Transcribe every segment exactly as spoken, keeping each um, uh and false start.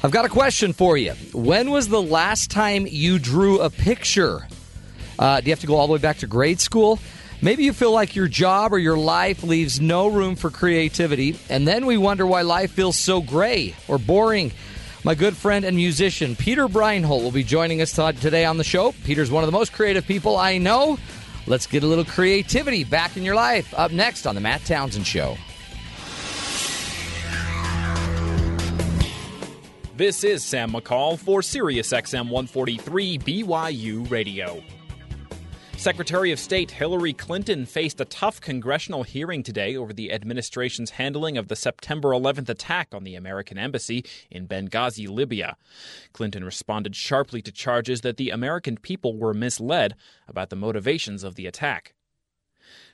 I've got a question for you. When was the last time you drew a picture? Uh, do you have to go all the way back to grade school? Maybe you feel like your job or your life leaves no room for creativity, and then we wonder why life feels so gray or boring. My good friend and musician, Peter Breinholt, will be joining us today on the show. Peter's one of the most creative people I know. Let's get a little creativity back in your life. Up next on The Matt Townsend Show. This is Sam McCall for Sirius X M one forty-three B Y U Radio. Secretary of State Hillary Clinton faced a tough congressional hearing today over the administration's handling of the September eleventh attack on the American embassy in Benghazi, Libya. Clinton responded sharply to charges that the American people were misled about the motivations of the attack.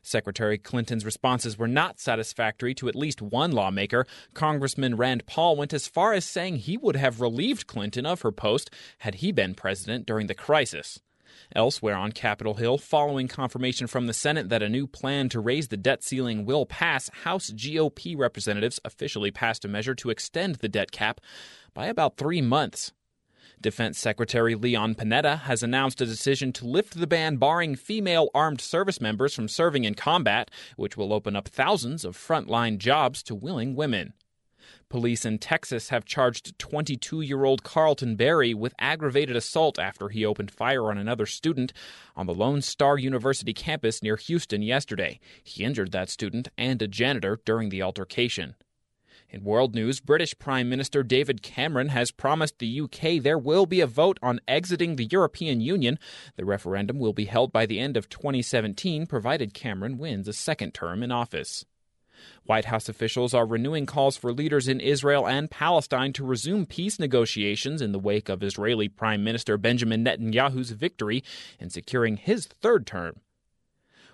Secretary Clinton's responses were not satisfactory to at least one lawmaker. Congressman Rand Paul went as far as saying he would have relieved Clinton of her post had he been president during the crisis. Elsewhere on Capitol Hill, following confirmation from the Senate that a new plan to raise the debt ceiling will pass, House G O P representatives officially passed a measure to extend the debt cap by about three months. Defense Secretary Leon Panetta has announced a decision to lift the ban barring female armed service members from serving in combat, which will open up thousands of frontline jobs to willing women. Police in Texas have charged twenty-two-year-old Carlton Berry with aggravated assault after he opened fire on another student on the Lone Star University campus near Houston yesterday. He injured that student and a janitor during the altercation. In world news, British Prime Minister David Cameron has promised the U K there will be a vote on exiting the European Union. The referendum will be held by the end of twenty seventeen, provided Cameron wins a second term in office. White House officials are renewing calls for leaders in Israel and Palestine to resume peace negotiations in the wake of Israeli Prime Minister Benjamin Netanyahu's victory in securing his third term.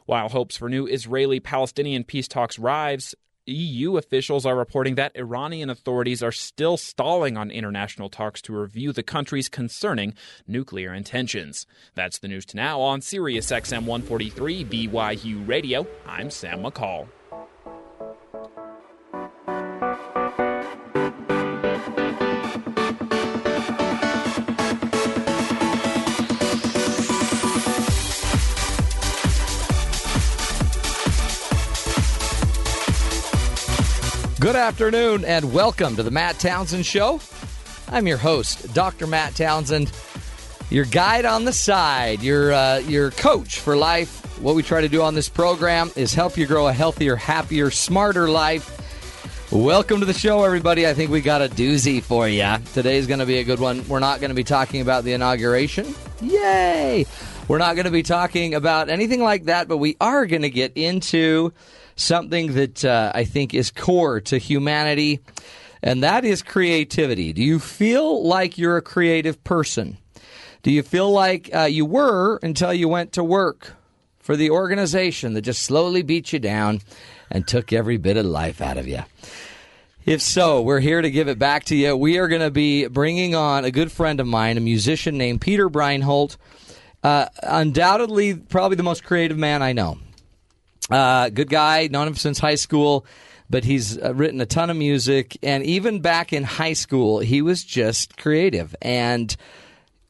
While hopes for new Israeli-Palestinian peace talks rise, E U officials are reporting that Iranian authorities are still stalling on international talks to review the countries concerning nuclear intentions. That's the news to now on Sirius X M one forty-three B Y U Radio. I'm Sam McCall. Good afternoon and welcome to the Matt Townsend Show. I'm your host, Doctor Matt Townsend, your guide on the side, your uh, your coach for life. What we try to do on this program is help you grow a healthier, happier, smarter life. Welcome to the show, everybody. I think we got a doozy for you. Today's going to be a good one. We're not going to be talking about the inauguration. Yay! We're not going to be talking about anything like that, but we are going to get into something that uh, I think is core to humanity, and that is creativity. Do you feel like you're a creative person? Do you feel like uh, you were until you went to work for the organization that just slowly beat you down and took every bit of life out of you? If so, we're here to give it back to you. We are going to be bringing on a good friend of mine, a musician named Peter Breinholt, uh, undoubtedly probably the most creative man I know. Uh, good guy, known him since high school, but he's uh, written a ton of music. And even back in high school, he was just creative. And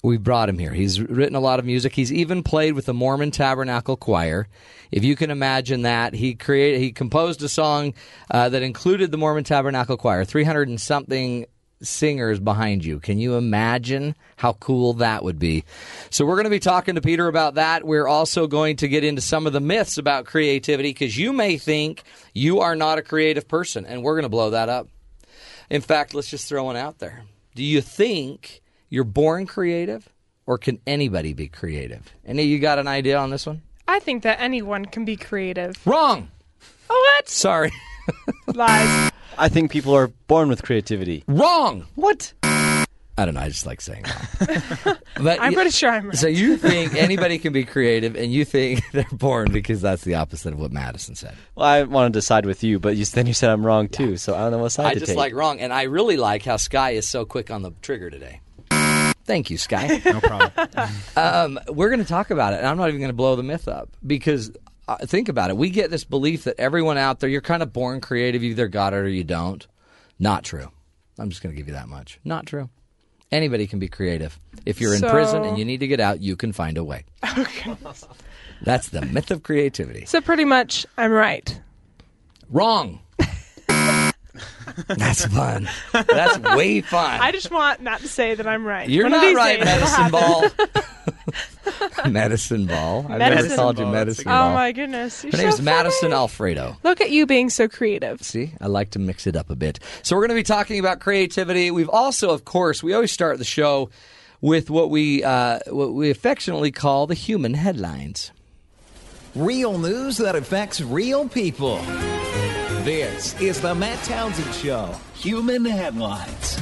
we brought him here. He's written a lot of music. He's even played with the Mormon Tabernacle Choir. If you can imagine that, he created, he composed a song uh, that included the Mormon Tabernacle Choir, three hundred and something singers behind you. Can you imagine how cool that would be? So we're going to be talking to Peter about that. We're also going to get into some of the myths about creativity, because you may think you are not a creative person, and we're going to blow that up. In fact, let's just throw one out there. Do you think you're born creative, or can anybody be creative? Any of you got an idea on this one? I think that anyone can be creative. Wrong! Oh, what? Sorry. Lies. I think people are born with creativity. Wrong! What? I don't know. I just like saying that. But I'm pretty sure I'm right. So you think anybody can be creative, and you think they're born, because that's the opposite of what Madison said. Well, I wanted to side with you, but you, then you said I'm wrong, too, yeah. So I don't know what side I to take. I just like wrong, and I really like how Sky is so quick on the trigger today. Thank you, Sky. No problem. um, we're going to talk about it, and I'm not even going to blow the myth up, because... think about it. We get this belief that everyone out there, you're kind of born creative. You either got it or you don't. Not true. I'm just going to give you that much. Not true. Anybody can be creative. If you're in so... prison and you need to get out, you can find a way. Okay. That's the myth of creativity. So pretty much, I'm right. Wrong. That's fun. That's way fun. I just want not to say that I'm right. You're One not right, Madison Ball. Madison Ball. I've Medicine never called you Ball. Medicine Ball. Oh, my goodness. You're Her so name's funny. Madison Alfredo. Look at you being so creative. See, I like to mix it up a bit. So we're going to be talking about creativity. We've also, of course, we always start the show with what we uh, what we affectionately call the human headlines. Real news that affects real people. This is the Matt Townsend Show, Human Headlines.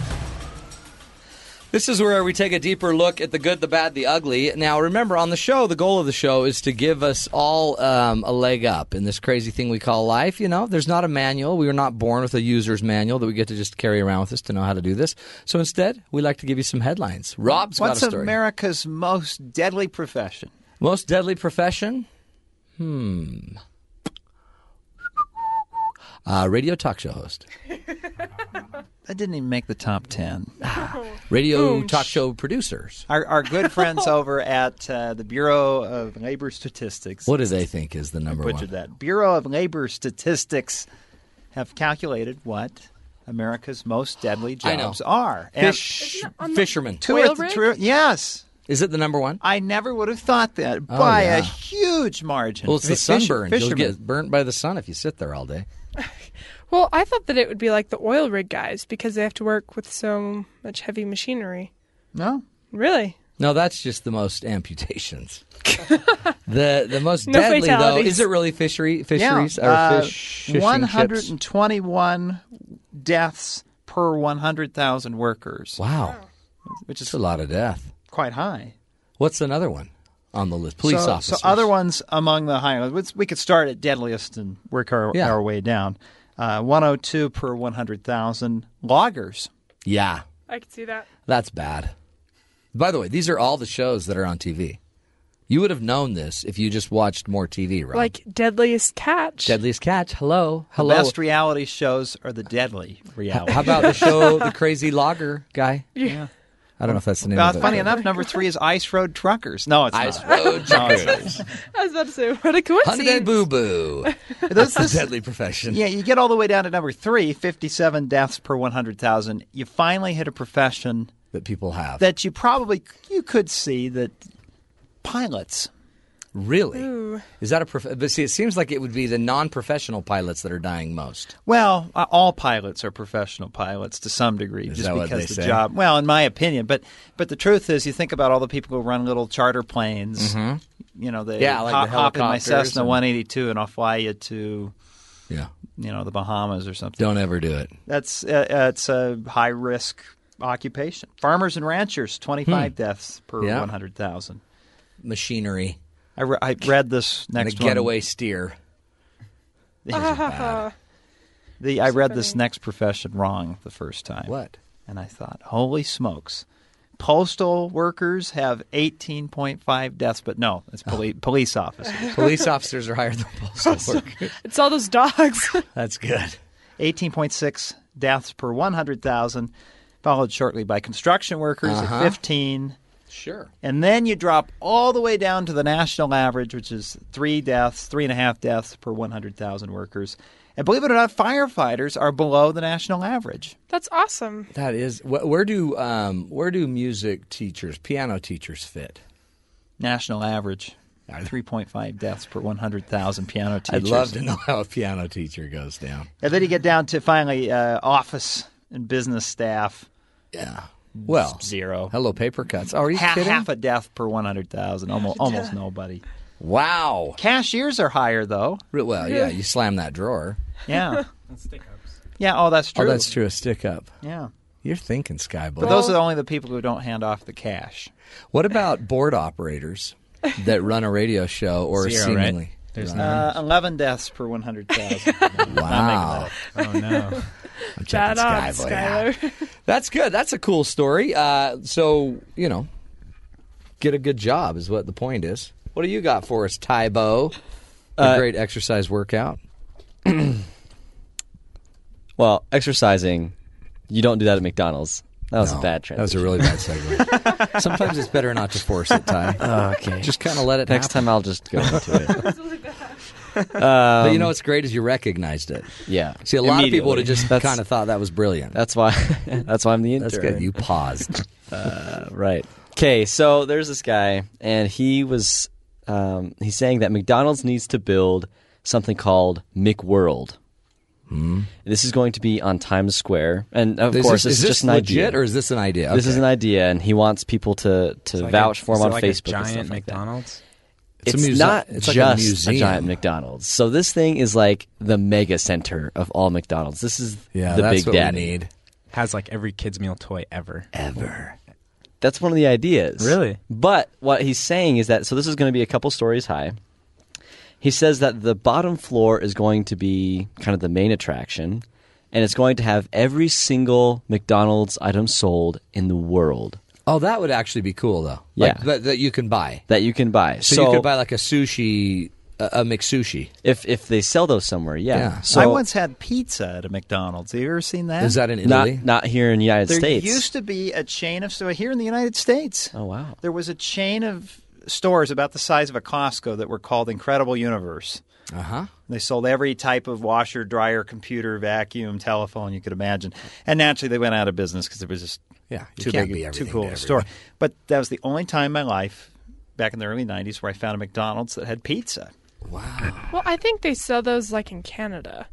This is where we take a deeper look at the good, the bad, the ugly. Now, remember, on the show, the goal of the show is to give us all um, a leg up in this crazy thing we call life. You know, there's not a manual. We are not born with a user's manual that we get to just carry around with us to know how to do this. So instead, we like to give you some headlines. Rob's got a story. What's America's most deadly profession? Most deadly profession? Hmm... Uh, radio talk show host. That didn't even make the top ten. Radio talk show producers. Our, our good friends over at uh, the Bureau of Labor Statistics. What do they think is the number I butchered one? That. Bureau of Labor Statistics have calculated what America's most deadly jobs are. Fish, fishermen. Oil th- th- yes. Is it the number one? I never would have thought that oh, by yeah. a huge margin. Well, it's I mean, the sunburn. Fish, You'll get burnt by the sun if you sit there all day. Well, I thought that it would be like the oil rig guys because they have to work with so much heavy machinery. No. Really? No, that's just the most amputations. the the most no deadly, fatalities. Though, is it really fishery, fisheries? Yeah. Or fish, uh, one hundred twenty-one ships? Deaths per one hundred thousand workers. Wow. Which is that's a lot of death. Quite high. What's another one on the list? Police so, officers. So other ones among the high. We could start at deadliest and work our, yeah. our way down. Uh, one hundred two per one hundred thousand. Loggers. Yeah. I could see that. That's bad. By the way, these are all the shows that are on T V. You would have known this if you just watched more T V, right? Like Deadliest Catch. Deadliest Catch. Hello. Hello. The best reality shows are the deadly reality. How about the show The Crazy Logger Guy? Yeah. I don't know if that's the name uh, of it. Funny enough, number three is Ice Road Truckers. No, it's Ice not. Ice Road Truckers. I was about to say, what a coincidence. Honey Boo Boo. That's a deadly profession. Yeah, you get all the way down to number three, fifty-seven deaths per one hundred thousand. You finally hit a profession. That people have. That you probably, you could see that pilots. Really? Ooh. Is that a prof- But see, it seems like it would be the non-professional pilots that are dying most. Well, uh, all pilots are professional pilots to some degree. Is just that because what they the say? Job. Well, in my opinion, but but the truth is, you think about all the people who run little charter planes. Mm-hmm. You know, they yeah, like hop, the hop in my Cessna and... one eighty-two, and I'll fly you to, yeah, you know, the Bahamas or something. Don't ever do it. That's uh, uh, it's a high risk occupation. Farmers and ranchers, twenty-five hmm. deaths per yeah. one hundred thousand. Machinery. I, re- I read this next and a one. Getaway steer. Uh, the, I read this next profession wrong the first time. What? And I thought, holy smokes. Postal workers have eighteen point five deaths, but no, it's poli- oh. police officers. Police officers are higher than postal also, workers. It's all those dogs. That's good. eighteen point six deaths per one hundred thousand, followed shortly by construction workers uh-huh. at fifteen. Sure. And then you drop all the way down to the national average, which is three deaths, three and a half deaths per one hundred thousand workers. And believe it or not, firefighters are below the national average. That's awesome. That is. Wh- where do um, where do music teachers, piano teachers fit? National average, three point five deaths per one hundred thousand piano teachers. I'd love to know how a piano teacher goes down. And then you get down to finally uh, office and business staff. Yeah. Well, zero. Hello, paper cuts. Oh, are you half, kidding? Half a death per one hundred thousand. Almost, almost nobody. Wow. Cashiers are higher, though. Well, yeah, you slam that drawer. Yeah. And stick-ups. Yeah, oh, that's true. Oh, that's true, a stick-up. Yeah. You're thinking, Sky Blue. But those are only the people who don't hand off the cash. What about board operators that run a radio show or zero, seemingly? Right? There's uh, eleven deaths per one hundred thousand. Wow. Oh, no. I'm checking Sky Blue out. That's good. That's a cool story. Uh, so, you know, get a good job is what the point is. What do you got for us, Tybo? A uh, great exercise workout. Well, exercising You don't do that at McDonald's. That was no, a bad transition. That was a really bad segue. Sometimes it's better not to force it, Ty. Oh, okay. Just kind of let it Next happen. time I'll just go into it. um, but you know what's great is you recognized it. Yeah. See, a lot of people would have just kind of thought that was brilliant. That's why That's why I'm the intern. That's good. You paused. Uh, right. Okay, so there's this guy, and he was um, he's saying that McDonald's needs to build something called McWorld. Mm-hmm. This is going to be on Times Square, and of this course, is, this is just an legit, idea. Or is this an idea? Okay. This is an idea, and he wants people to, to like vouch a, for him on like Facebook. A giant and stuff like McDonald's. That. It's, it's a muse- not it's just like a, a giant McDonald's. So this thing is like the mega center of all McDonald's. This is yeah, the that's big what daddy. We need. Has like every kids meal toy ever, ever. That's one of the ideas, really. But what he's saying is that so this is going to be a couple stories high. He says that the bottom floor is going to be kind of the main attraction, and it's going to have every single McDonald's item sold in the world. Oh, that would actually be cool, though. Like, yeah. That, that you can buy. That you can buy. So, so you could buy like a sushi, a, a McSushi. If if they sell those somewhere, yeah. yeah. So I once had pizza at a McDonald's. Have you ever seen that? Is that in Italy? Not, not here in the United there States. There used to be a chain of stores here in the United States. Oh, wow. There was a chain of stores about the size of a Costco that were called Incredible Universe. Uh-huh. They sold every type of washer, dryer, computer, vacuum, telephone you could imagine. And naturally, they went out of business because it was just yeah, too big, too cool to a store. But that was the only time in my life, back in the early nineties, where I found a McDonald's that had pizza. Wow. Well, I think they sell those like in Canada.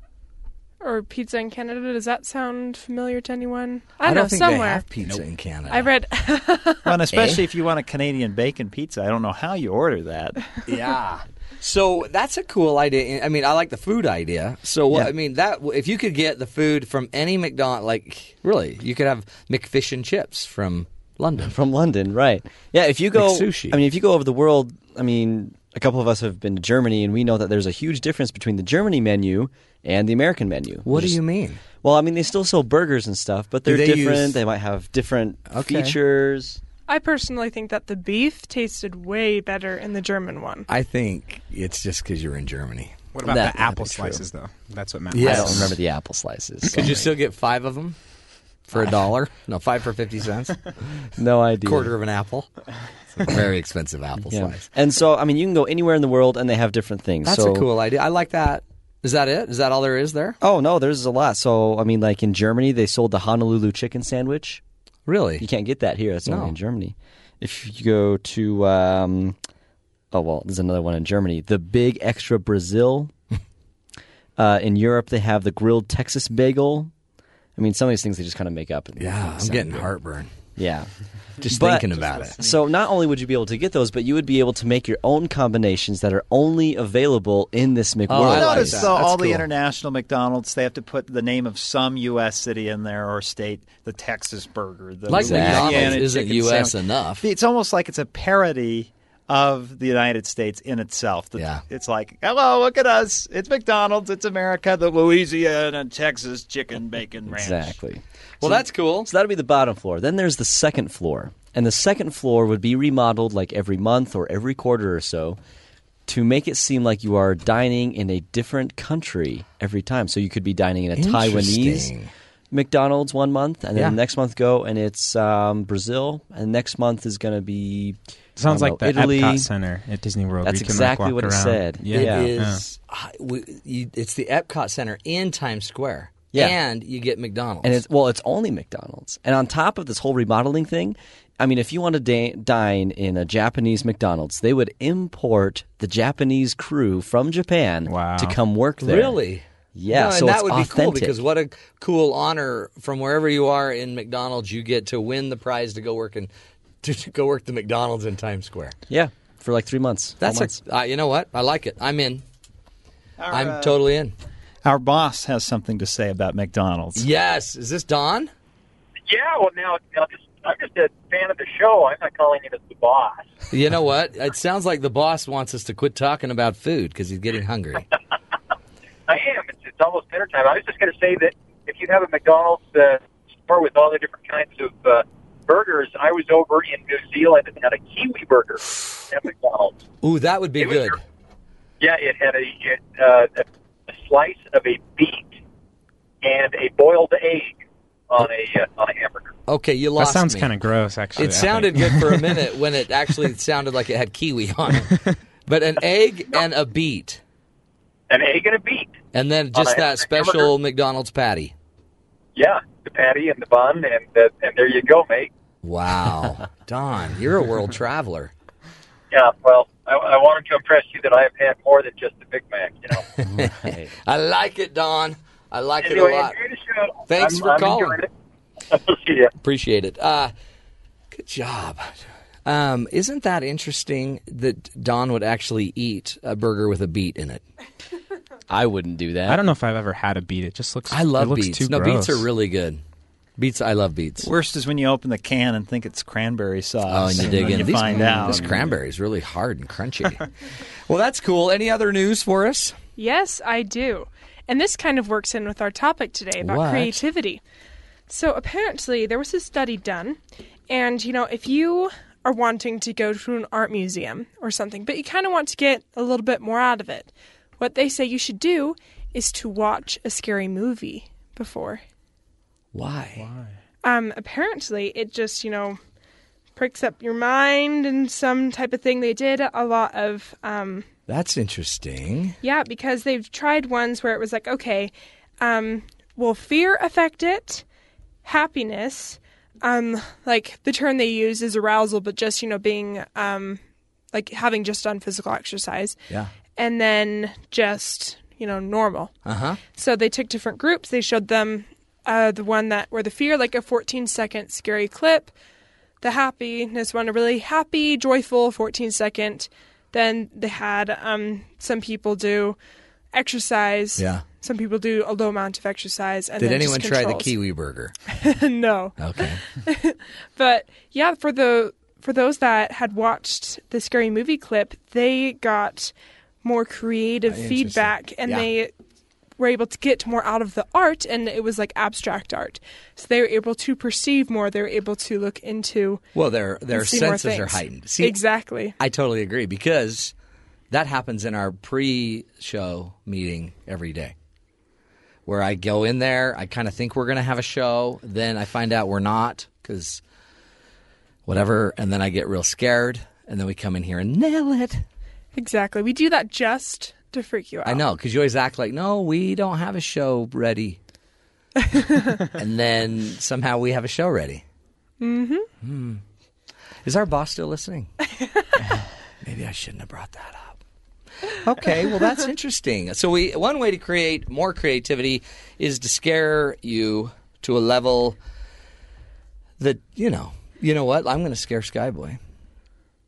Or pizza in Canada. Does that sound familiar to anyone? I don't, I don't know, think somewhere. They have pizza nope. in Canada. I read. Well, and especially eh? if you want a Canadian bacon pizza. I don't know how you order that. Yeah. So that's a cool idea. I mean, I like the food idea. So, what, yeah. I mean, that if you could get the food from any McDonald's, like, really, you could have McFish and chips from London. From London, right. Yeah, if you go, McSushi. I mean, if you go over the world, I mean, a couple of us have been to Germany, and we know that there's a huge difference between the Germany menu and the American menu. What Just, do you mean? Well, I mean, they still sell burgers and stuff, but they're they different. Use... They might have different okay. features. I personally think that the beef tasted way better in the German one. I think it's just because you're in Germany. What about that, the apple slices, true. though? That's what matters. Yeah, I don't remember the apple slices. Could you still get five of them for a dollar? No, five for fifty cents. No idea. Quarter of an apple. It's a very expensive apple yeah. slice. And so, I mean, you can go anywhere in the world, and they have different things. That's so, a cool idea. I like that. Is that it? Is that all there is there? Oh, no, there's a lot. So, I mean, like in Germany, they sold the Honolulu chicken sandwich. Really? You can't get that here. It's no. only in Germany. If you go to, um, oh, well, there's another one in Germany. The Big Extra Brazil. uh, in Europe, they have the grilled Texas bagel. I mean, some of these things they just kind of make up. And yeah, I'm getting good. heartburn. Yeah. Just but, thinking about just it. So not only would you be able to get those, but you would be able to make your own combinations that are only available in this McWorld. Oh, I noticed like that. all cool. the international McDonald's, they have to put the name of some U S city in there or state, the Texas burger. The like Louisiana McDonald's isn't U S sandwich. Enough. It's almost like it's a parody of the United States in itself. The, yeah. It's like, hello, look at us. It's McDonald's. It's America, the Louisiana and Texas chicken bacon ranch. Exactly. Well, so, that's cool. So that'll be the bottom floor. Then there's the second floor. And the second floor would be remodeled like every month or every quarter or so to make it seem like you are dining in a different country every time. So you could be dining in a Taiwanese McDonald's one month, and then yeah. the next month go, and it's um, Brazil. And next month is going to be... Sounds like know, the Italy. Epcot Center at Disney World. That's exactly like what around. It said. Yeah. It yeah. is. Yeah. We, you, it's the Epcot Center in Times Square. Yeah. And you get McDonald's. And it's, well, it's only McDonald's. And on top of this whole remodeling thing, I mean, if you want to da- dine in a Japanese McDonald's, they would import the Japanese crew from Japan wow. to come work there. Really? Yeah, no, so and that it's would be authentic. Cool because what a cool honor from wherever you are in McDonald's, you get to win the prize to go work in. To go work the McDonald's in Times Square. Yeah, for like three months. That's months. A, uh, you know what? I like it. I'm in. Our, I'm uh, totally in. Our boss has something to say about McDonald's. Yes. Is this Don? Yeah. Well, now I'm just, I'm just a fan of the show. I'm not calling him as the boss. You know what? It sounds like the boss wants us to quit talking about food because he's getting hungry. I am. It's, it's almost dinner time. I was just going to say that if you have a McDonald's uh, store with all the different kinds of uh, burgers, I was over in New Zealand and had a kiwi burger at McDonald's. Ooh, that would be it good. Was, yeah, it had a, it, uh, a slice of a beet and a boiled egg on a uh, on a hamburger. Okay, you lost me. That sounds kind of gross, actually. It I sounded think. good for a minute when it actually sounded like it had kiwi on it. But an egg no. and a beet. An egg and a beet. And then just that special hamburger. McDonald's patty. Yeah, the patty and the bun, and the, and there you go, mate. Wow. Don, you're a world traveler. Yeah, well, I, I wanted to impress you that I have had more than just the Big Mac, you know. Right. I like it, Don. I like anyway, it a lot. Show. Thanks I'm, for I'm calling. It. Appreciate it. Uh, good job. Um, isn't that interesting that Don would actually eat a burger with a beet in it? I wouldn't do that. I don't know if I've ever had a beet. It just looks. I love it beets. Looks too no, gross. Beets are really good. Beets, I love beets. Worst is when you open the can and think it's cranberry sauce. Oh, and you and dig in. You These, find out this cranberry is really hard and crunchy. Well, that's cool. Any other news for us? Yes, I do. And this kind of works in with our topic today about what? creativity. So apparently there was a study done, and you know, if you are wanting to go to an art museum or something, but you kind of want to get a little bit more out of it, what they say you should do is to watch a scary movie before. Why? Why? Um, apparently, it just, you know, pricks up your mind and some type of thing. They did a lot of... Um, That's interesting. Yeah, because they've tried ones where it was like, okay, um, will fear affect it? Happiness... Um, like the term they use is arousal, but just, you know, being, um, like having just done physical exercise. Yeah. And then just, you know, normal. Uh-huh. So they took different groups. They showed them, uh, the one that where the fear, like a fourteen second scary clip, the happiness one, a really happy, joyful fourteen second. Then they had, um, some people do exercise. Yeah. Some people do a low amount of exercise. And Did then anyone just try the kiwi burger? No. Okay. But yeah, for the for those that had watched the scary movie clip, they got more creative feedback, and yeah. they were able to get more out of the art, and it was like abstract art. So they were able to perceive more. They were able to look into. Well, their their senses are heightened. See, exactly. I totally agree, because that happens in our pre-show meeting every day, where I go in there, I kind of think we're going to have a show, then I find out we're not, because whatever, and then I get real scared, and then we come in here and nail it. Exactly. We do that just to freak you out. I know, because you always act like, no, we don't have a show ready. And then somehow we have a show ready. Mm-hmm. Hmm. Is our boss still listening? Maybe I shouldn't have brought that up. Okay, well, that's interesting. So we one way to create more creativity is to scare you to a level that, you know, you know what? I'm going to scare Skyboy.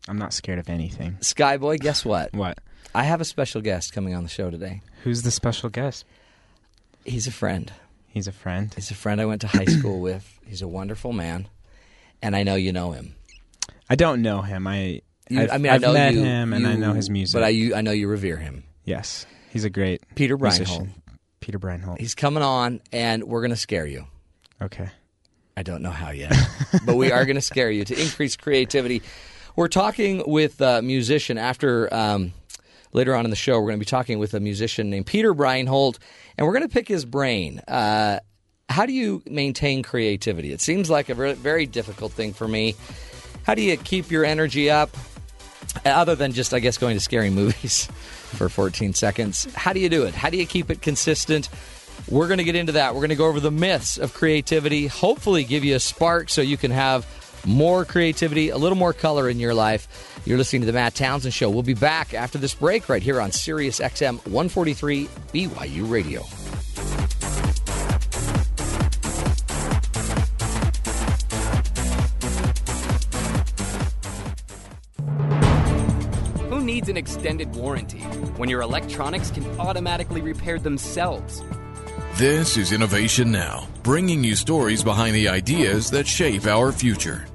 I'm not scared of anything. Skyboy, guess what? What? I have a special guest coming on the show today. Who's the special guest? He's a friend. He's a friend? He's a friend I went to high school with. He's a wonderful man, and I know you know him. I don't know him. I... I've, I mean, I've I know met you, him, and you, I know his music. But I, you, I know you revere him. Yes. He's a great Peter Breinholt. Peter Breinholt. He's coming on, and we're going to scare you. Okay. I don't know how yet, but we are going to scare you to increase creativity. We're talking with a musician after um, later on in the show. We're going to be talking with a musician named Peter Breinholt, and we're going to pick his brain. Uh, how do you maintain creativity? It seems like a very, very difficult thing for me. How do you keep your energy up? Other than just, I guess, going to scary movies for fourteen seconds, how do you do it? How do you keep it consistent? We're going to get into that. We're going to go over the myths of creativity, hopefully give you a spark so you can have more creativity, a little more color in your life. You're listening to The Matt Townsend Show. We'll be back after this break right here on Sirius X M one forty-three B Y U Radio. Needs an extended warranty when your electronics can automatically repair themselves. This is Innovation Now, bringing you stories behind the ideas that shape our future.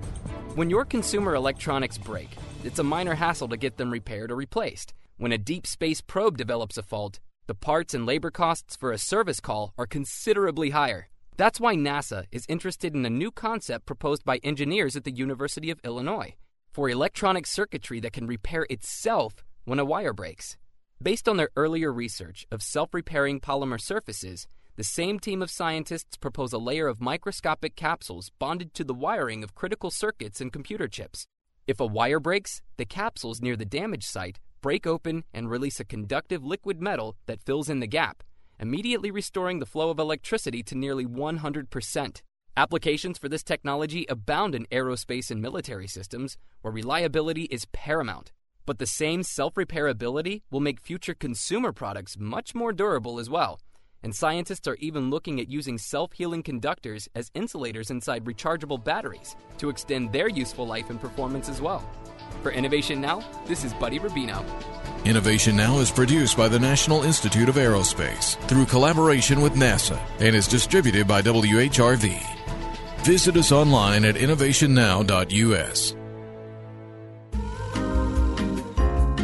When your consumer electronics break, it's a minor hassle to get them repaired or replaced. When a deep space probe develops a fault, the parts and labor costs for a service call are considerably higher. That's why NASA is interested in a new concept proposed by engineers at the University of Illinois for electronic circuitry that can repair itself when a wire breaks. Based on their earlier research of self-repairing polymer surfaces, the same team of scientists propose a layer of microscopic capsules bonded to the wiring of critical circuits in computer chips. If a wire breaks, the capsules near the damage site break open and release a conductive liquid metal that fills in the gap, immediately restoring the flow of electricity to nearly one hundred percent. Applications for this technology abound in aerospace and military systems, where reliability is paramount. But the same self-repairability will make future consumer products much more durable as well. And scientists are even looking at using self-healing conductors as insulators inside rechargeable batteries to extend their useful life and performance as well. For Innovation Now, this is Buddy Rubino. Innovation Now is produced by the National Institute of Aerospace through collaboration with NASA and is distributed by W H R V. Visit us online at innovation now dot u s.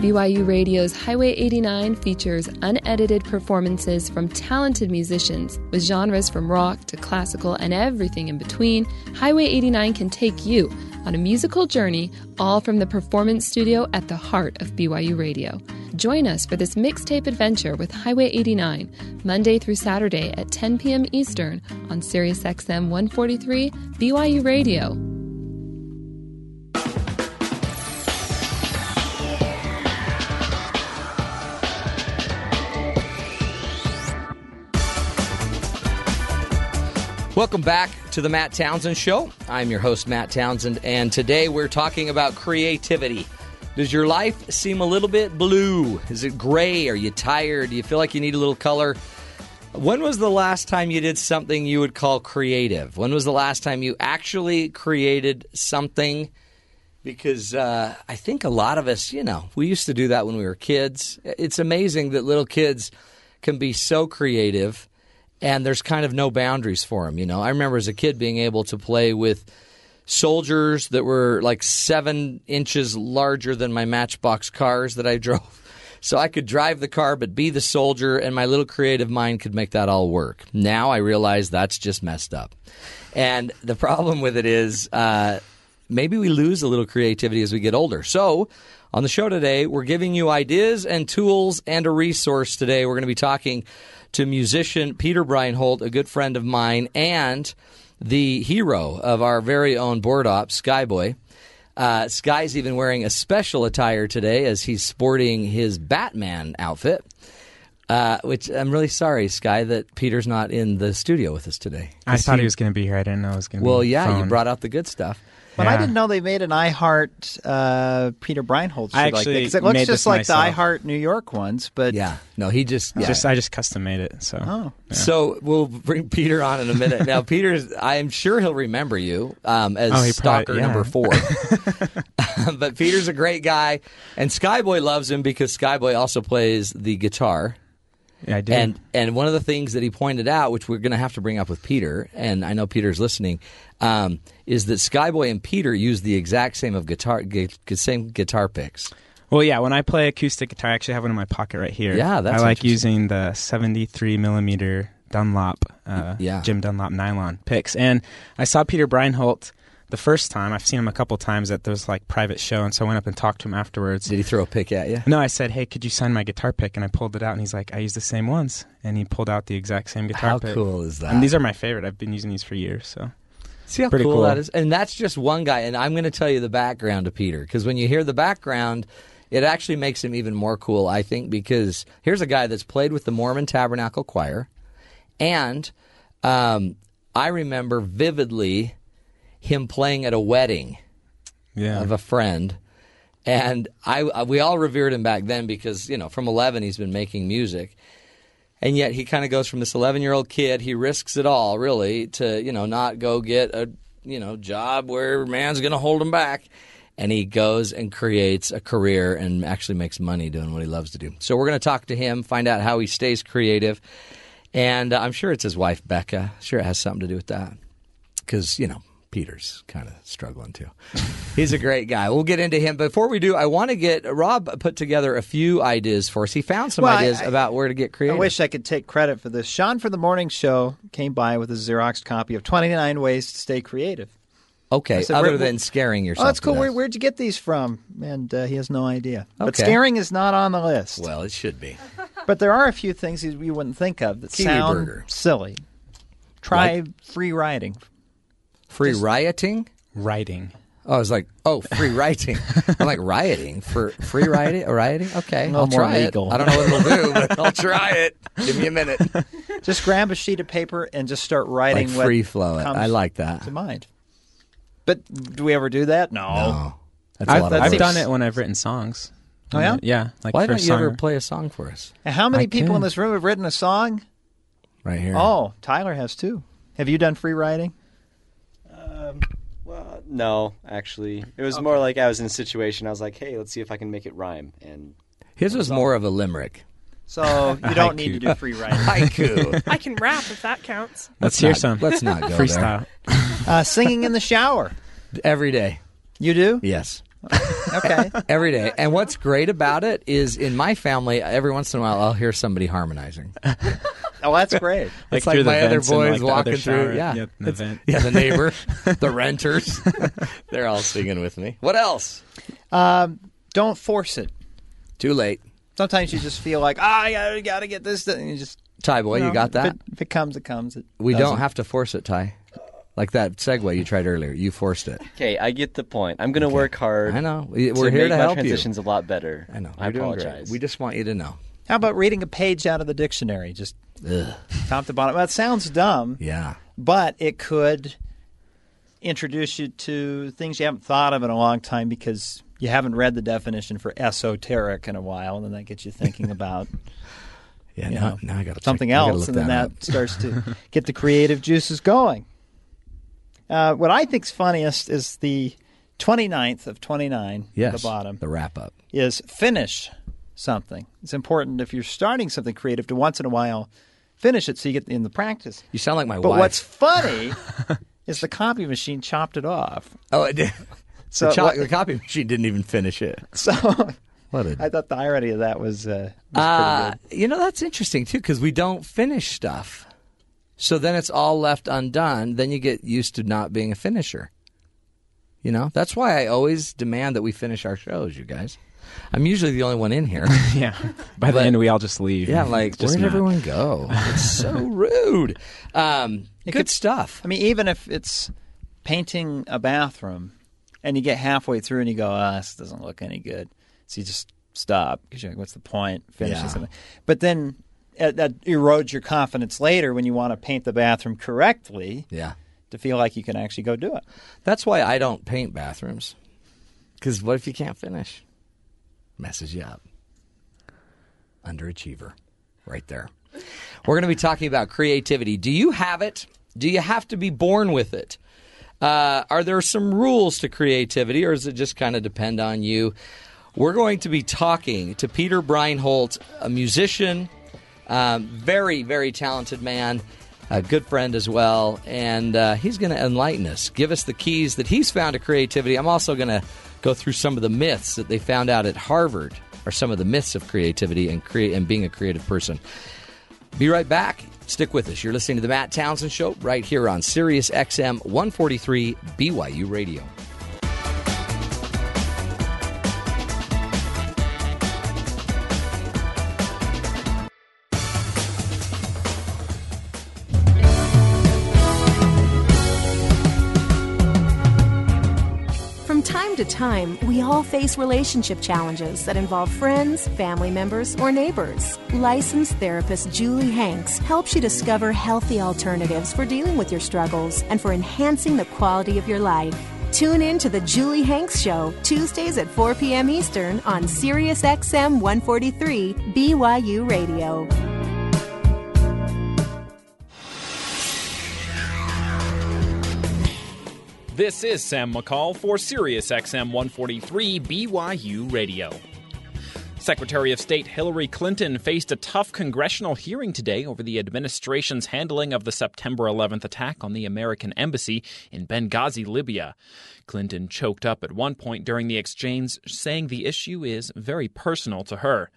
B Y U Radio's Highway eighty-nine features unedited performances from talented musicians. With genres from rock to classical and everything in between, Highway eighty-nine can take you on a musical journey, all from the performance studio at the heart of B Y U Radio. Join us for this mixtape adventure with Highway eighty-nine, Monday through Saturday at ten p.m. Eastern on Sirius X M one forty-three, B Y U Radio. Welcome back to the Matt Townsend Show. I'm your host, Matt Townsend, and today we're talking about creativity. Does your life seem a little bit blue? Is it gray? Are you tired? Do you feel like you need a little color? When was the last time you did something you would call creative? When was the last time you actually created something? Because uh, I think a lot of us, you know, we used to do that when we were kids. It's amazing that little kids can be so creative. And there's kind of no boundaries for them, you know. I remember as a kid being able to play with soldiers that were like seven inches larger than my Matchbox cars that I drove. So I could drive the car but be the soldier, and my little creative mind could make that all work. Now I realize that's just messed up. And the problem with it is uh, maybe we lose a little creativity as we get older. So on the show today, we're giving you ideas and tools and a resource today. We're going to be talking to musician Peter Breinholt, a good friend of mine, and the hero of our very own board op, Skyboy. Uh, Sky's even wearing a special attire today as he's sporting his Batman outfit, uh, which I'm really sorry, Sky, that Peter's not in the studio with us today. I thought he, he was going to be here. I didn't know he was going to well, be Well, yeah, phone. You brought out the good stuff. But yeah. I didn't know they made an iHeart uh, Peter Breinholt shirt like that, because it looks just like myself. The iHeart New York ones. But yeah, no, he just, yeah. just I just custom made it. So oh. yeah. so we'll bring Peter on in a minute. Now, Peter's, I'm sure he'll remember you um, as oh, stalker probably, yeah. number four. But Peter's a great guy, and Skyboy loves him because Skyboy also plays the guitar. Yeah, I do. And and one of the things that he pointed out, which we're going to have to bring up with Peter, and I know Peter's listening, um, is that Skyboy and Peter use the exact same of guitar gu- same guitar picks. Well, yeah. When I play acoustic guitar, I actually have one in my pocket right here. Yeah, that's I like using the seventy-three millimeter Dunlop, uh, yeah. Jim Dunlop nylon picks. And I saw Peter Breinholt the first time. I've seen him a couple times at this like private show, and so I went up and talked to him afterwards. Did he throw a pick at you? No, I said, "Hey, could you sign my guitar pick?" And I pulled it out, and he's like, "I use the same ones." And he pulled out the exact same guitar how pick. How cool is that? And these are my favorite. I've been using these for years. So see how cool, cool that is. And that's just one guy. And I'm going to tell you the background to Peter, because when you hear the background, it actually makes him even more cool, I think, because here's a guy that's played with the Mormon Tabernacle Choir, and um, I remember vividly him playing at a wedding yeah. of a friend. And I we all revered him back then because, you know, from eleven he's been making music. And yet he kind of goes from this eleven-year-old kid, he risks it all, really, to, you know, not go get a, you know, job where man's going to hold him back. And he goes and creates a career and actually makes money doing what he loves to do. So we're going to talk to him, find out how he stays creative. And I'm sure it's his wife, Becca. Sure it has something to do with that because, you know, Peter's kind of struggling too. He's a great guy. We'll get into him. Before we do, I want to get Rob put together a few ideas for us. He found some well, ideas I, I, about where to get creative. I wish I could take credit for this. Sean from the morning show came by with a Xeroxed copy of twenty-nine Ways to Stay Creative. Okay, said, other than scaring yourself. Oh, that's cool. Where, where'd you get these from? And uh, he has no idea. Okay. But scaring is not on the list. Well, it should be. But there are a few things you wouldn't think of that Kiwi sound burger. silly. Try like, free rioting. Free Just, rioting? Rioting. Oh, I was like, oh, free rioting. I'm like, rioting? For free rioting? Rioting? Okay, I'll try legal. it. I don't know what it'll do, but I'll try it. Give me a minute. Just grab a sheet of paper and just start writing. Like free flow it. I like that. To mind. But do we ever do that? No. no. That's I've, a lot of I've done it when I've written songs. Oh, yeah? Yeah. Like Why don't you ever play a song for us? And how many I people can. in this room have written a song? Right here. Oh, Tyler has too. Have you done free writing? Um... Well, no, actually. It was okay. more like I was in a situation. I was like, hey, let's see if I can make it rhyme. And His was more of a limerick. So you don't need to do free writing. Haiku. I can rap if that counts. Let's, let's hear not, some. Let's not go Freestyle. There. Uh, singing in the shower. Every day. You do? Yes. Okay. Every day. And what's great about it is in my family, every once in a while, I'll hear somebody harmonizing. Oh, that's great. Like it's like my other boys like walking other through. Yeah. Yep, the vent. Yeah, the neighbor, the renters. They're all singing with me. What else? Um, don't force it. Too late. Sometimes you just feel like, ah, oh, I got to get this done. You just, Ty, boy, you, know, you got that? If it, if it comes, it comes. It we doesn't. don't have to force it, Ty. Like that segue you tried earlier. You forced it. Okay, I get the point. I'm going to okay. work hard. I know. We're to here make to help my transitions you. a lot better. I know. You're I apologize. We just want you to know. How about reading a page out of the dictionary? Just... Ugh. Top to bottom. Well, it sounds dumb, yeah, but it could introduce you to things you haven't thought of in a long time because you haven't read the definition for esoteric in a while, and then that gets you thinking about yeah, now, know, now I gotta something check. else, gotta and then that, that starts to get the creative juices going. Uh, what I think's funniest is the twenty-ninth of twenty-nine yes, at the bottom. The wrap-up. Is finish something. It's important if you're starting something creative to once in a while finish it so you get in the practice. You sound like my but wife. But what's funny is the copy machine chopped it off. Oh, it did. So the, cho- what, the copy machine didn't even finish it. So what a, I thought the irony of that was, uh, was uh, pretty good. You know, that's interesting, too, because we don't finish stuff. So then it's all left undone. Then you get used to not being a finisher. You know, that's why I always demand that we finish our shows, you guys. I'm usually the only one in here. Yeah. By but, the end, we all just leave. Yeah, like, just where did everyone go? It's so rude. Um, good could, stuff. I mean, even if it's painting a bathroom and you get halfway through and you go, oh, this doesn't look any good. So you just stop because you're like, what's the point? Finish yeah. something. But then uh, that erodes your confidence later when you want to paint the bathroom correctly yeah. to feel like you can actually go do it. That's why I don't paint bathrooms, because what if you can't finish? Messes you up. Underachiever. Right there. We're going to be talking about creativity. Do you have it? Do you have to be born with it? Uh, are there some rules to creativity, or does it just kind of depend on you? We're going to be talking to Peter Breinholt, a musician, um, very, very talented man, a good friend as well, and uh, he's going to enlighten us, give us the keys that he's found to creativity. I'm also going to go through some of the myths that they found out at Harvard, or some of the myths of creativity and cre- and being a creative person. Be right back. Stick with us. You're listening to The Matt Townsend Show right here on Sirius X M one forty-three B Y U Radio. To time, we all face relationship challenges that involve friends, family members, or neighbors. Licensed therapist Julie Hanks helps you discover healthy alternatives for dealing with your struggles and for enhancing the quality of your life. Tune in to The Julie Hanks Show, Tuesdays at four p.m. Eastern on Sirius X M one forty-three B Y U Radio. This is Sam McCall for Sirius X M one forty-three B Y U Radio. Secretary of State Hillary Clinton faced a tough congressional hearing today over the administration's handling of the September eleventh attack on the American embassy in Benghazi, Libya. Clinton choked up at one point during the exchange, saying the issue is very personal to her.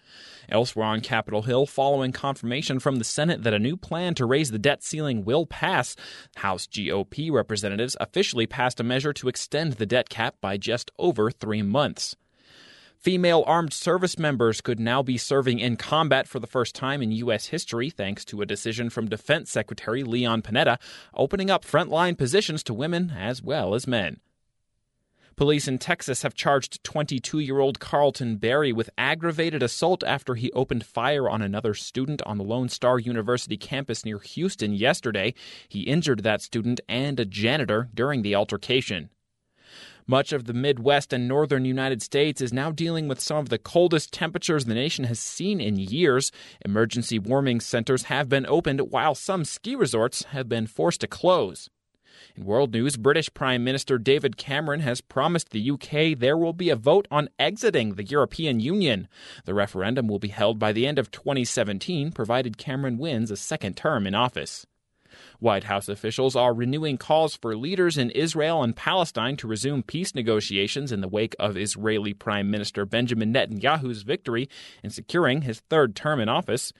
Elsewhere on Capitol Hill, following confirmation from the Senate that a new plan to raise the debt ceiling will pass, House G O P representatives officially passed a measure to extend the debt cap by just over three months. Female armed service members could now be serving in combat for the first time in U S history, thanks to a decision from Defense Secretary Leon Panetta, opening up frontline positions to women as well as men. Police in Texas have charged twenty-two-year-old Carlton Berry with aggravated assault after he opened fire on another student on the Lone Star University campus near Houston yesterday. He injured that student and a janitor during the altercation. Much of the Midwest and northern United States is now dealing with some of the coldest temperatures the nation has seen in years. Emergency warming centers have been opened, while some ski resorts have been forced to close. In world news, British Prime Minister David Cameron has promised the U K there will be a vote on exiting the European Union. The referendum will be held by the end of twenty seventeen, provided Cameron wins a second term in office. White House officials are renewing calls for leaders in Israel and Palestine to resume peace negotiations in the wake of Israeli Prime Minister Benjamin Netanyahu's victory in securing his third term in office.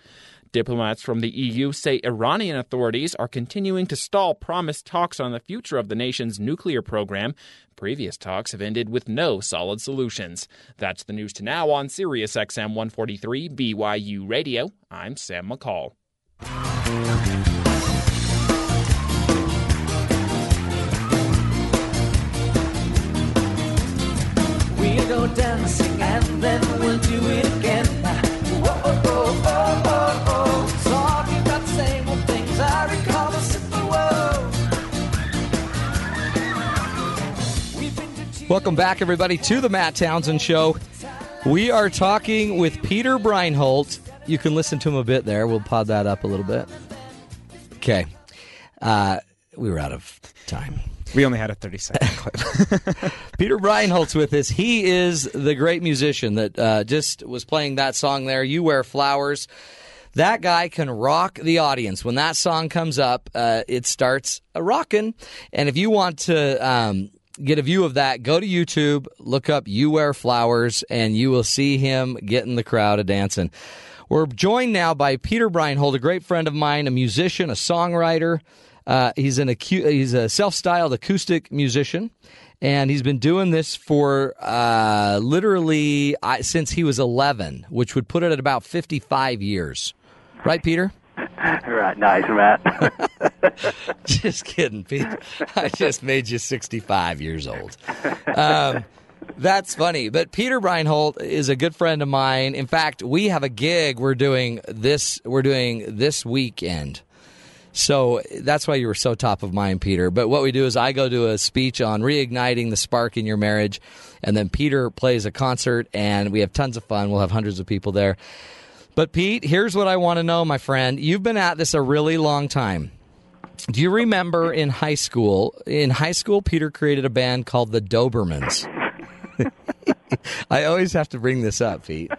Diplomats from the E U say Iranian authorities are continuing to stall promised talks on the future of the nation's nuclear program. Previous talks have ended with no solid solutions. That's the news to now on Sirius X M one forty-three B Y U Radio. I'm Sam McCall. We'll go dancing and then we'll do it again. Whoa, oh, oh, oh, oh, oh. Talking about the same old things I recall a simple world. We've been to Chile. Welcome back, everybody, to the Matt Townsend Show. We are talking with Peter Breinholt. You can listen to him a bit there. We'll pod that up a little bit. Okay. Uh, we were out of time. We only had a thirty-second clip. Peter Breinholt's with us. He is the great musician that uh, just was playing that song there, You Wear Flowers. That guy can rock the audience. When that song comes up, uh, it starts rocking. And if you want to um, get a view of that, go to YouTube, look up You Wear Flowers, and you will see him getting the crowd a dancing. We're joined now by Peter Breinholt, a great friend of mine, a musician, a songwriter. Uh, he's an acu- he's a self-styled acoustic musician, and he's been doing this for uh, literally I, since he was eleven, which would put it at about fifty-five years. Right, Peter? Right. Nice, Matt. Just kidding, Peter. I just made you sixty-five years old. Um, that's funny. But Peter Breinholt is a good friend of mine. In fact, we have a gig we're doing this we're doing this weekend. So that's why you were so top of mind, Peter. But what we do is I go do a speech on reigniting the spark in your marriage, and then Peter plays a concert, and we have tons of fun. We'll have hundreds of people there. But, Pete, here's what I want to know, my friend. You've been at this a really long time. Do you remember in high school, in high school, Peter created a band called the Dobermans? I always have to bring this up, Pete.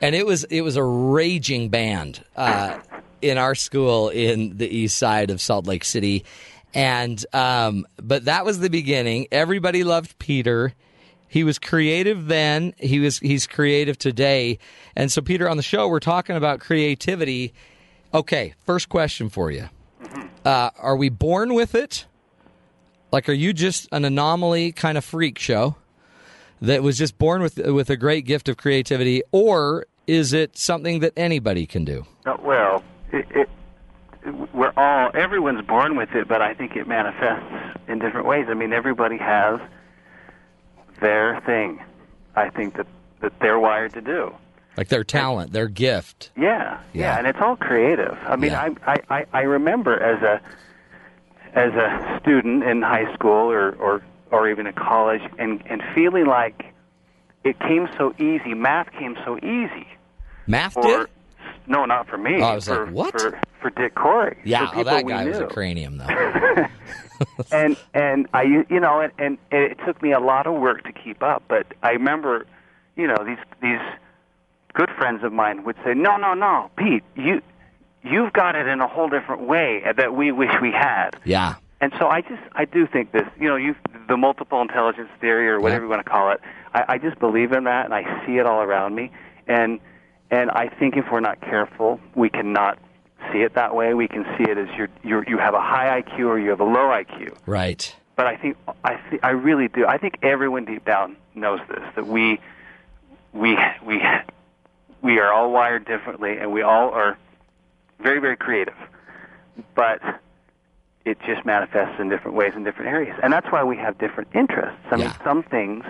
And it was it was a raging band. Uh in our school in the east side of Salt Lake City. And um, but that was the beginning. Everybody loved Peter. He was creative then. He was he's creative today. And so, Peter, on the show, we're talking about creativity. Okay, first question for you. Uh, are we born with it? Like, are you just an anomaly kind of freak show that was just born with with a great gift of creativity? Or is it something that anybody can do? Uh, well... It, it, we're all, everyone's born with it, but I think it manifests in different ways. I mean, everybody has their thing, I think, that, that they're wired to do. Like their talent, and, their gift. Yeah, yeah, yeah, and it's all creative. I mean, yeah. I, I, I remember as a as a student in high school or, or, or even in college and, and feeling like it came so easy, math came so easy. Math or, did? No, not for me. Oh, I was for, like, what? For, for Dick Corey. Yeah, oh, that guy was a cranium, though. and and I, you know, and, and it took me a lot of work to keep up. But I remember, you know, these these good friends of mine would say, "No, no, no, Pete, you you've got it in a whole different way that we wish we had." Yeah. And so I just I do think this, you know, you the multiple intelligence theory or whatever yeah. you want to call it. I, I just believe in that, and I see it all around me, and. And I think if we're not careful, we cannot see it that way. We can see it as you you you have a high I Q or you have a low I Q. Right. But I think I th- I really do. I think everyone deep down knows this, that we we we we are all wired differently, and we all are very, very creative. But it just manifests in different ways in different areas. And that's why we have different interests. I mean, yeah. some things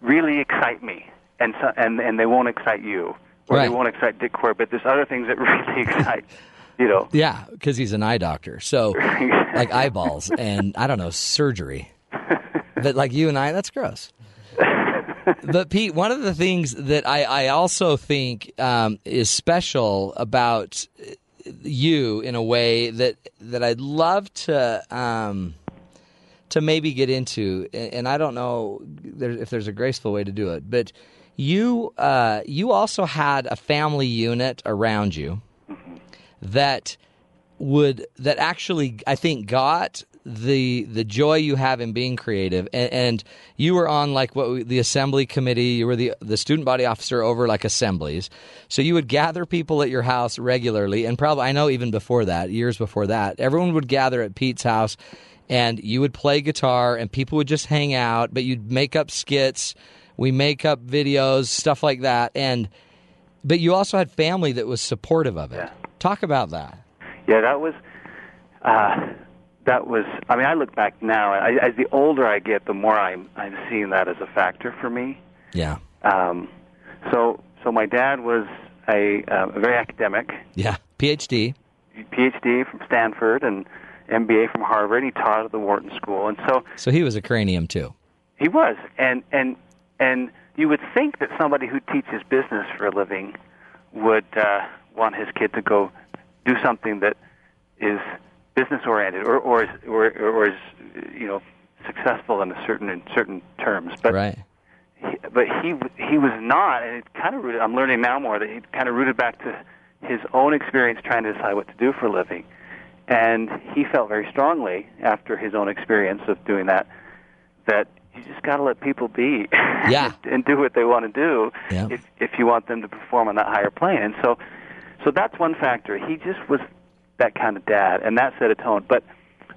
really excite me, and so, and and they won't excite you. Or right. they won't excite Dick Corey, but there's other things that really excite, you know. Yeah, because he's an eye doctor. So, like eyeballs and, I don't know, surgery. But like you and I, that's gross. But, Pete, one of the things that I, I also think um, is special about you in a way that that I'd love to um, to maybe get into, and I don't know if there's a graceful way to do it, but you uh, you also had a family unit around you that would that actually I think got the the joy you have in being creative, and, and you were on like what we, the assembly committee. You were the the student body officer over like assemblies, so you would gather people at your house regularly, and probably I know even before that, years before that, everyone would gather at Pete's house, and you would play guitar, and people would just hang out, but you'd make up skits. We make up videos, stuff like that, and but you also had family that was supportive of it. Yeah. Talk about that. Yeah, that was uh, that was. I mean, I look back now. I, as the older I get, the more I'm I'm seeing that as a factor for me. Yeah. Um. So so my dad was a uh, very academic. Yeah. PhD. PhD from Stanford and M B A from Harvard. He taught at the Wharton School, and so so he was a cranium too. He was, and and. And you would think that somebody who teaches business for a living would uh, want his kid to go do something that is business-oriented or or is, or, or is you know successful in a certain in certain terms. But right. he, but he he was not, and it kind of rooted. I'm learning now more that it kind of rooted back to his own experience trying to decide what to do for a living, and he felt very strongly after his own experience of doing that that. You just got to let people be yeah. and, and do what they want to do yeah. if if you want them to perform on that higher plane. And so so that's one factor. He just was that kind of dad, and that set a tone. But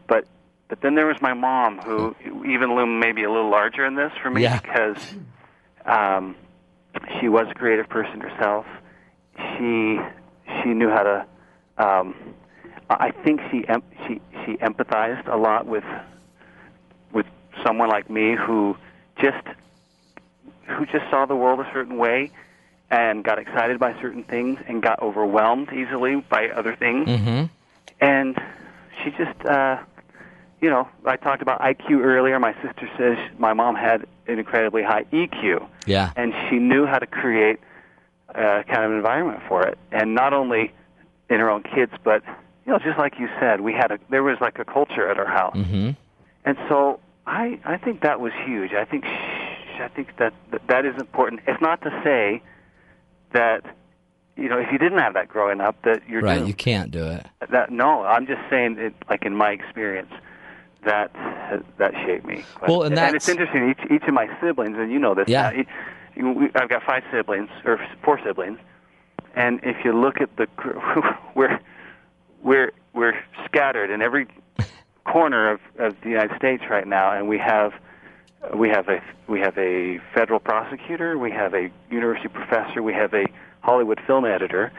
but but then there was my mom, who even loomed maybe a little larger in this for me yeah. because um, she was a creative person herself. She she knew how to. Um, I think she she she empathized a lot with with. someone like me who just who just saw the world a certain way and got excited by certain things and got overwhelmed easily by other things. Mm-hmm. And she just, uh, you know, I talked about I Q earlier. My sister says my mom had an incredibly high E Q. Yeah. And she knew how to create a kind of environment for it. And not only in her own kids, but, you know, just like you said, we had a, there was like a culture at our house. Mm-hmm. And so... I, I think that was huge. I think shh, I think that, that that is important. It's not to say that, you know, if you didn't have that growing up, that you're right. Doomed. You can't do it. That no, I'm just saying it. Like in my experience, that that shaped me. Well, and, and it's interesting. Each each of my siblings, and you know this. Yeah. Now, we, I've got five siblings or four siblings, and if you look at the we're we're we're scattered in every. corner of, of the United States right now, and we have we have a we have a federal prosecutor, we have a university professor, we have a Hollywood film editor,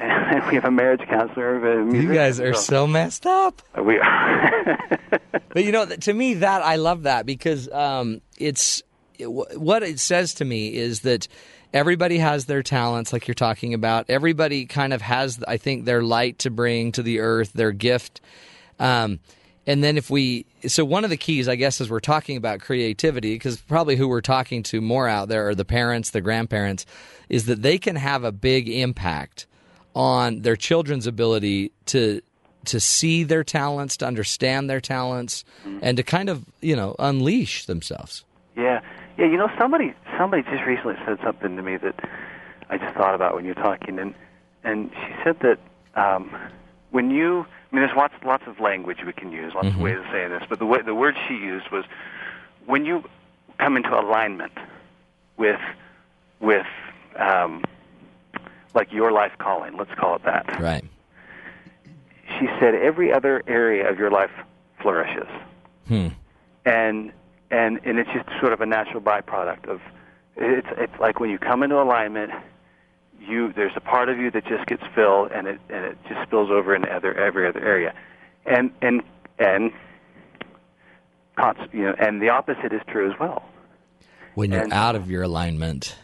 and we have a marriage counselor. A you guys are so, so messed up. We are. But you know, to me, that I love that because um, it's it, what it says to me is that everybody has their talents, like you're talking about. Everybody kind of has, I think, their light to bring to the earth, their gift. Um, And then if we – so one of the keys, I guess, as we're talking about creativity, because probably who we're talking to more out there are the parents, the grandparents, is that they can have a big impact on their children's ability to to see their talents, to understand their talents, and to kind of, you know, unleash themselves. Yeah. Yeah, you know, somebody somebody just recently said something to me that I just thought about when you're talking, and, and she said that um, when you – I mean, there's lots, lots of language we can use, lots mm-hmm. of ways of saying this, but the way, the word she used was when you come into alignment with, with, um, like your life calling. Let's call it that. Right. She said every other area of your life flourishes, hmm. and and and it's just sort of a natural byproduct of It's it's like when you come into alignment, you there's a part of you that just gets filled, and it and it just spills over into other every other area, and and and you know, and the opposite is true as well. When you're and, out of your alignment,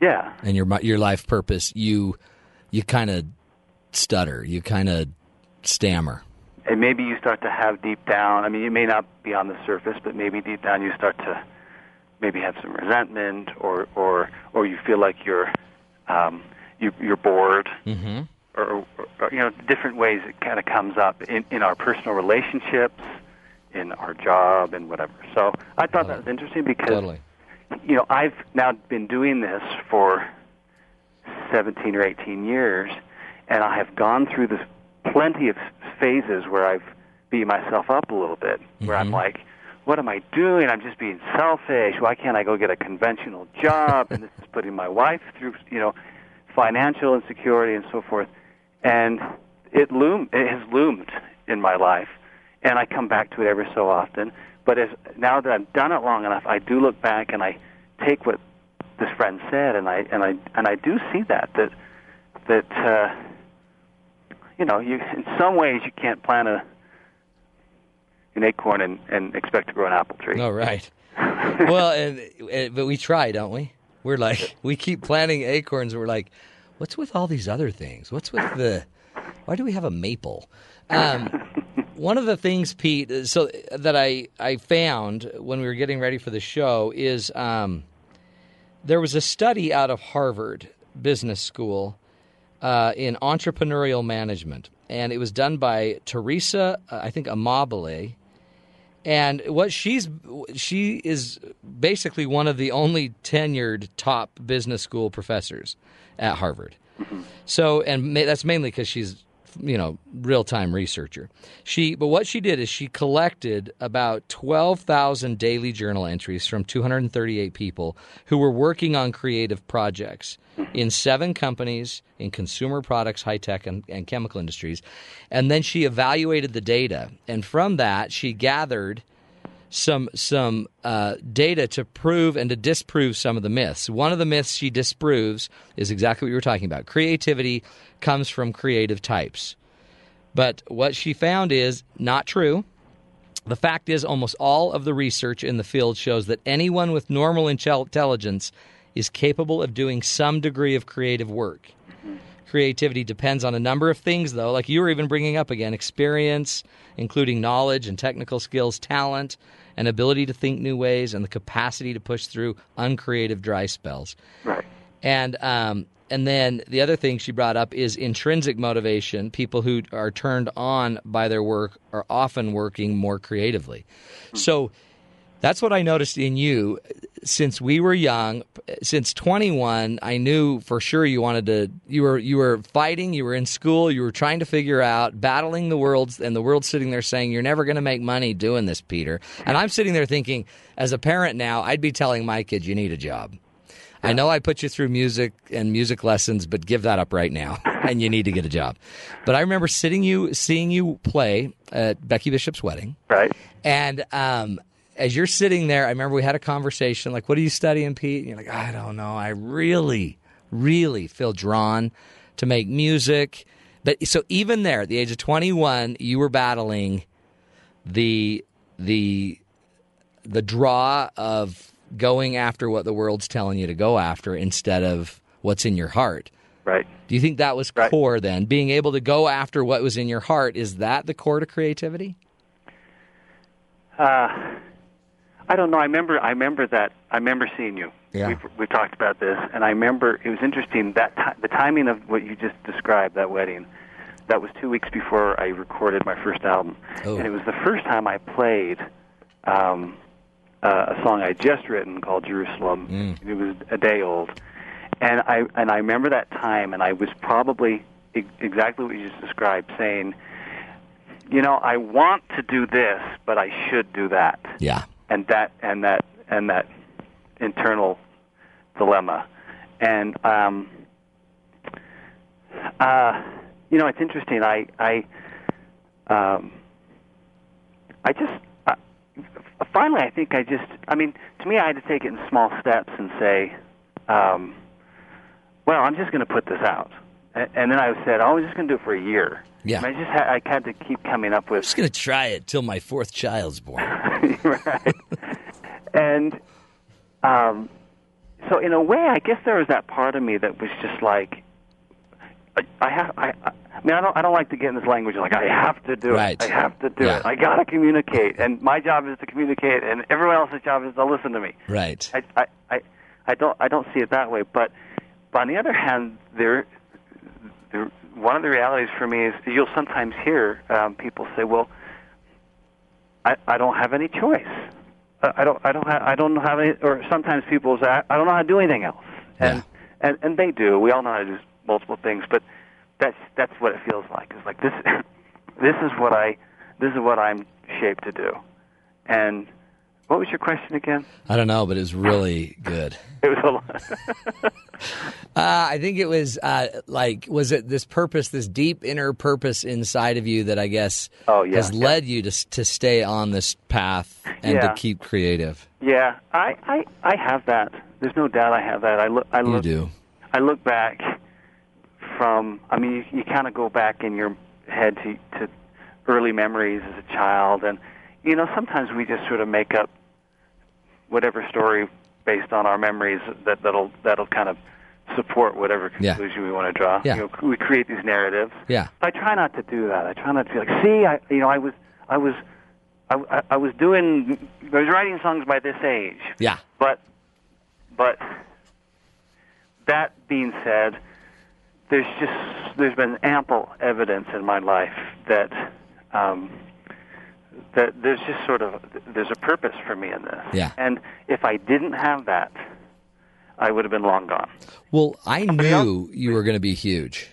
yeah, and your your life purpose, you you kind of stutter, you kind of stammer. And maybe you start to have deep down, I mean, it may not be on the surface, but maybe deep down you start to maybe have some resentment, or or, or you feel like you're um, you, you're bored, mm-hmm. or, or, or, you know, different ways it kind of comes up in, in our personal relationships, in our job, and whatever. So I thought totally. that was interesting because, totally. you know, I've now been doing this for seventeen or eighteen years, and I have gone through this plenty of phases where I've beat myself up a little bit, where mm-hmm. I'm like, what am I doing? I'm just being selfish. Why can't I go get a conventional job? And this is putting my wife through, you know, financial insecurity and so forth. And it loom, it has loomed in my life, and I come back to it every so often. But as now that I've done it long enough, I do look back and I take what this friend said, and I and I and I do see that that that. Uh, You know, you, in some ways, you can't plant a an acorn and, and expect to grow an apple tree. Oh, right. Well, and, and, but we try, don't we? We're like, we keep planting acorns, and we're like, what's with all these other things? What's with the, why do we have a maple? Um, one of the things, Pete, so that I, I found when we were getting ready for the show is um, there was a study out of Harvard Business School Uh, in entrepreneurial management, and it was done by Teresa, uh, I think, Amabile, and what she's she is basically one of the only tenured top business school professors at Harvard. So, and ma- that's mainly because she's, you know, real-time researcher. She, but what she did is she collected about twelve thousand daily journal entries from two hundred thirty-eight people who were working on creative projects in seven companies in consumer products, high-tech, and, and chemical industries. And then she evaluated the data. And from that, she gathered some some uh, data to prove and to disprove some of the myths. One of the myths she disproves is exactly what you were talking about. Creativity comes from creative types. But what she found is not true. The fact is almost all of the research in the field shows that anyone with normal intelligence is capable of doing some degree of creative work. Creativity depends on a number of things, though, like you were even bringing up again, experience, including knowledge and technical skills, talent, and ability to think new ways, and the capacity to push through uncreative dry spells. Right. And um, and then the other thing she brought up is intrinsic motivation. People who are turned on by their work are often working more creatively. Mm-hmm. So that's what I noticed in you. Since we were young, since twenty-one, I knew for sure you wanted to, you were you were fighting, you were in school, you were trying to figure out, battling the world, and the world's sitting there saying, you're never going to make money doing this, Peter. And I'm sitting there thinking, as a parent now, I'd be telling my kid, you need a job. Yeah. I know I put you through music and music lessons, but give that up right now, and you need to get a job. But I remember sitting you, seeing you play at Becky Bishop's wedding. Right. And, um, as you're sitting there, I remember we had a conversation, like, what are you studying, Pete? And you're like, I don't know. I really, really feel drawn to make music. But so even there, at the age of twenty-one, you were battling the the the draw of going after what the world's telling you to go after instead of what's in your heart. Right. Do you think that was right. core then? Being able to go after what was in your heart, is that the core to creativity? Uh I don't know. I remember. I remember that. I remember seeing you. Yeah. We've, we've talked about this, and I remember it was interesting that t- the timing of what you just described, that wedding, that was two weeks before I recorded my first album, oh. and it was the first time I played um, uh, a song I had just written called Jerusalem. Mm. It was a day old, and I and I remember that time, and I was probably ex- exactly what you just described, saying, you know, I want to do this, but I should do that. Yeah. And that and that and that internal dilemma, and um, uh, you know, it's interesting. I I um, I just I, finally, I think I just, I mean, to me, I had to take it in small steps and say, um, well, I'm just going to put this out. And, and then I said, oh, I'm just going to do it for a year. Yeah. And I just had, I had to keep coming up with. I'm just going to try it till my fourth child's born. Right. And um, so in a way, I guess there was that part of me that was just like, I, I have, I, I mean, I don't, I don't like to get in this language like, I have to do right. it. I have to do yeah. it. I got to communicate. And my job is to communicate, and everyone else's job is to listen to me. Right. I, I, I, I don't, I don't see it that way. But, but on the other hand, there, there, one of the realities for me is you'll sometimes hear um, people say, well, I, I don't have any choice. I, I don't, I don't have, I don't have any, or sometimes people say, I, I don't know how to do anything else. And, yeah. and, and they do. We all know how to do multiple things, but that's that's what it feels like. It's like this this is what I this is what I'm shaped to do. And what was your question again? I don't know, but it was really good. It was a lot. uh, I think it was uh, like was it this purpose, this deep inner purpose inside of you that I guess oh, yeah, has yeah. led you to to stay on this path and yeah. to keep creative. Yeah, I, I I have that. There's no doubt I have that. I look I look you do. I look back. From, I mean, you, you kind of go back in your head to, to early memories as a child, and you know, sometimes we just sort of make up whatever story based on our memories that that'll that'll kind of support whatever conclusion yeah. we want to draw. Yeah. You know, we create these narratives. Yeah. But I try not to do that. I try not to be like, see, I, you know, I was, I was, I, I, I was doing, I was writing songs by this age. Yeah. But, but that being said. There's just there's been ample evidence in my life that um, that there's just sort of there's a purpose for me in this. Yeah. And if I didn't have that, I would have been long gone. Well, I knew you were going to be huge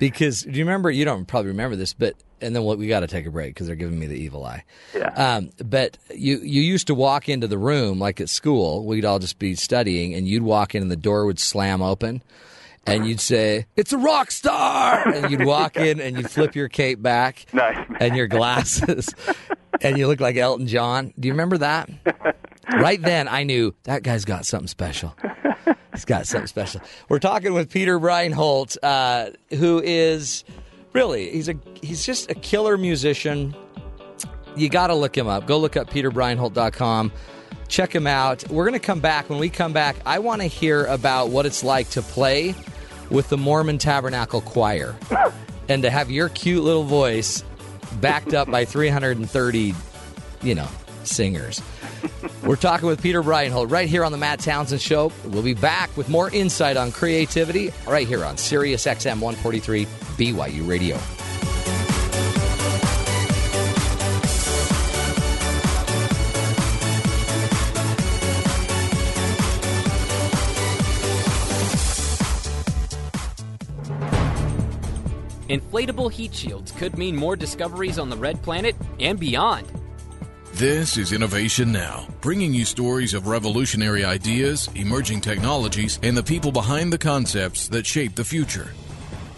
because do you remember? You don't probably remember this, but and then what? We got to take a break because they're giving me the evil eye. Yeah. Um, but you you used to walk into the room like at school. We'd all just be studying, and you'd walk in, and the door would slam open. And you'd say, it's a rock star! And you'd walk in and you'd flip your cape back nice, and your glasses. And you look like Elton John. Do you remember that? Right then, I knew, that guy's got something special. He's got something special. We're talking with Peter Breinholt, uh, who is really, he's a he's just a killer musician. You got to look him up. Go look up peter breinholt dot com. Check him out. We're going to come back. When we come back, I want to hear about what it's like to play with the Mormon Tabernacle Choir and to have your cute little voice backed up by three hundred thirty, you know, singers. We're talking with Peter Breinholt right here on the Matt Townsend Show. We'll be back with more insight on creativity right here on Sirius X M one forty-three B Y U Radio. Inflatable heat shields could mean more discoveries on the red planet and beyond. This is Innovation Now, bringing you stories of revolutionary ideas, emerging technologies, and the people behind the concepts that shape the future.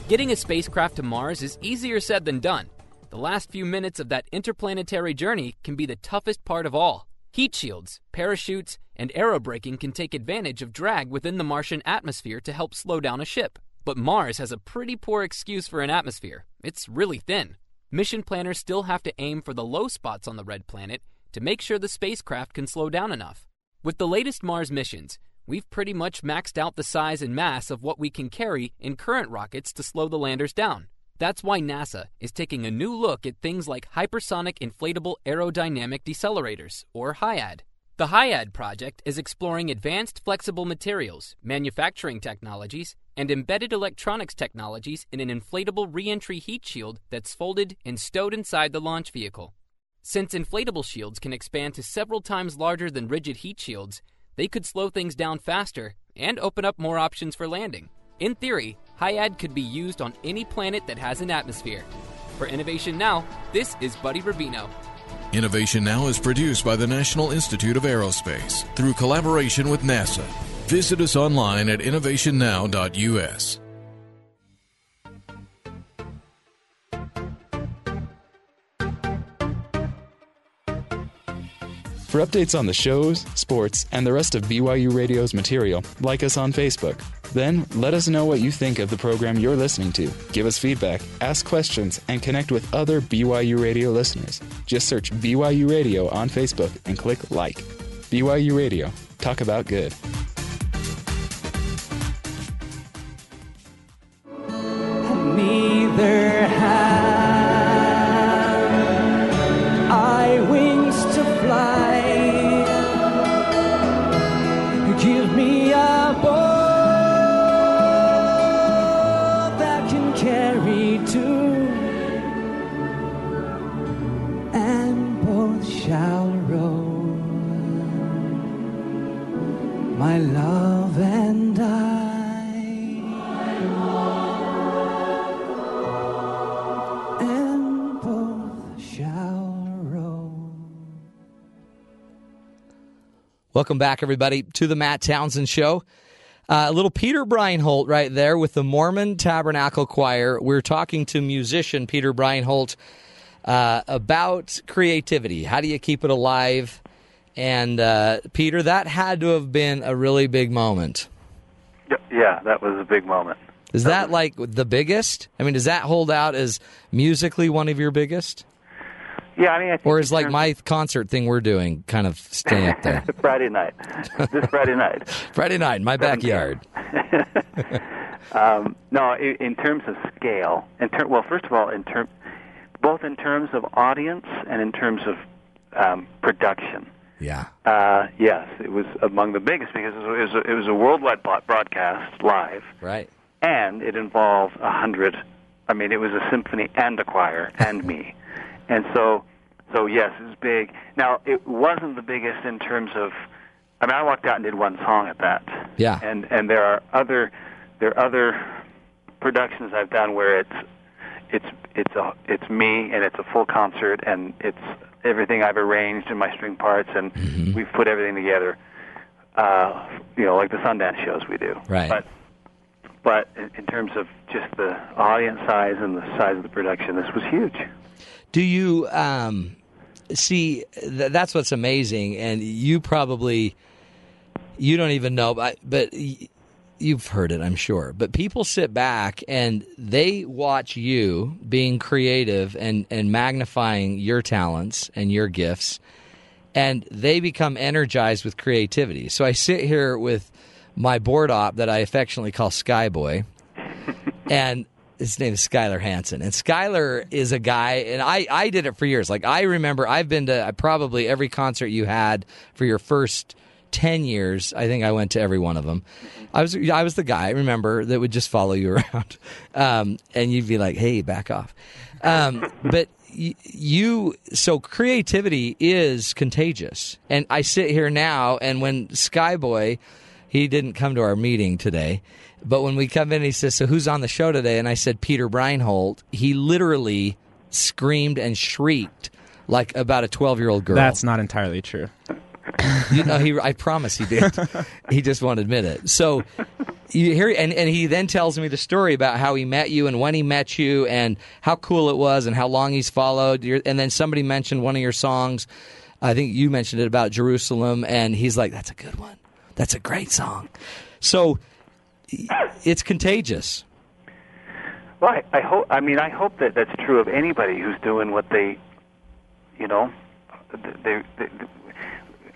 Getting a spacecraft to Mars is easier said than done. The last few minutes of that interplanetary journey can be the toughest part of all. Heat shields, parachutes, and aerobraking can take advantage of drag within the Martian atmosphere to help slow down a ship. But Mars has a pretty poor excuse for an atmosphere. It's really thin. Mission planners still have to aim for the low spots on the red planet to make sure the spacecraft can slow down enough. With the latest Mars missions, we've pretty much maxed out the size and mass of what we can carry in current rockets to slow the landers down. That's why NASA is taking a new look at things like hypersonic inflatable aerodynamic decelerators, or HYAD. The HYAD project is exploring advanced flexible materials, manufacturing technologies, and embedded electronics technologies in an inflatable re-entry heat shield that's folded and stowed inside the launch vehicle. Since inflatable shields can expand to several times larger than rigid heat shields, they could slow things down faster and open up more options for landing. In theory, HYAD could be used on any planet that has an atmosphere. For Innovation Now, this is Buddy Rubino. Innovation Now is produced by the National Institute of Aerospace through collaboration with NASA. Visit us online at innovation now dot u s. For updates on the shows, sports, and the rest of B Y U Radio's material, like us on Facebook. Then, let us know what you think of the program you're listening to. Give us feedback, ask questions, and connect with other B Y U Radio listeners. Just search B Y U Radio on Facebook and click like. B Y U Radio. Talk about good. Neither have I wings to fly. Give me a boat that can carry two, and both shall row. My love and I. Welcome back, everybody, to the Matt Townsend Show. Uh, little Peter Breinholt right there with the Mormon Tabernacle Choir. We're talking to musician Peter Breinholt uh, about creativity. How do you keep it alive? And, uh, Peter, that had to have been a really big moment. Yeah, that was a big moment. Is that, like, the biggest? I mean, does that hold out as musically one of your biggest? Yeah, I mean, I think or is like my concert thing we're doing kind of staying up there? Friday night, this Friday night, Friday night, my backyard. um, no, in, in terms of scale, in ter- well, first of all, in term, both in terms of audience and in terms of um, production. Yeah. Uh, yes, it was among the biggest because it was a, it was a worldwide broadcast live. Right. And it involved a hundred. I mean, it was a symphony and a choir and me. And so, so yes, it was big. Now, it wasn't the biggest in terms of, I mean, I walked out and did one song at that. Yeah. And and there are other, there are other productions I've done where it's, it's it's a, it's me and it's a full concert and it's everything I've arranged in my string parts and mm-hmm. we've put everything together. Uh, you know, like the Sundance shows we do. Right. But but in terms of just the audience size and the size of the production, this was huge. Do you um, see, th- that's what's amazing, and you probably, you don't even know, but, but y- you've heard it, I'm sure. But people sit back, and they watch you being creative and, and magnifying your talents and your gifts, and they become energized with creativity. So I sit here with my board op that I affectionately call Skyboy, and his name is Skylar Hanson. And Skylar is a guy, and I, I did it for years. Like, I remember I've been to probably every concert you had for your first ten years. I think I went to every one of them. I was I was the guy, I remember, that would just follow you around. Um, and you'd be like, hey, back off. Um, but you, so creativity is contagious. And I sit here now, and when Skyboy, he didn't come to our meeting today, but when we come in, he says, so who's on the show today? And I said, Peter Breinholt. He literally screamed and shrieked like about a twelve-year-old girl. That's not entirely true. You know, he, I promise he did. He just won't admit it. So you hear, and, and he then tells me the story about how he met you and when he met you and how cool it was and how long he's followed. And then somebody mentioned one of your songs. I think you mentioned it about Jerusalem. And he's like, that's a good one. That's a great song. So it's contagious. Well, I, I hope. I mean, I hope that that's true of anybody who's doing what they, you know, they. they, they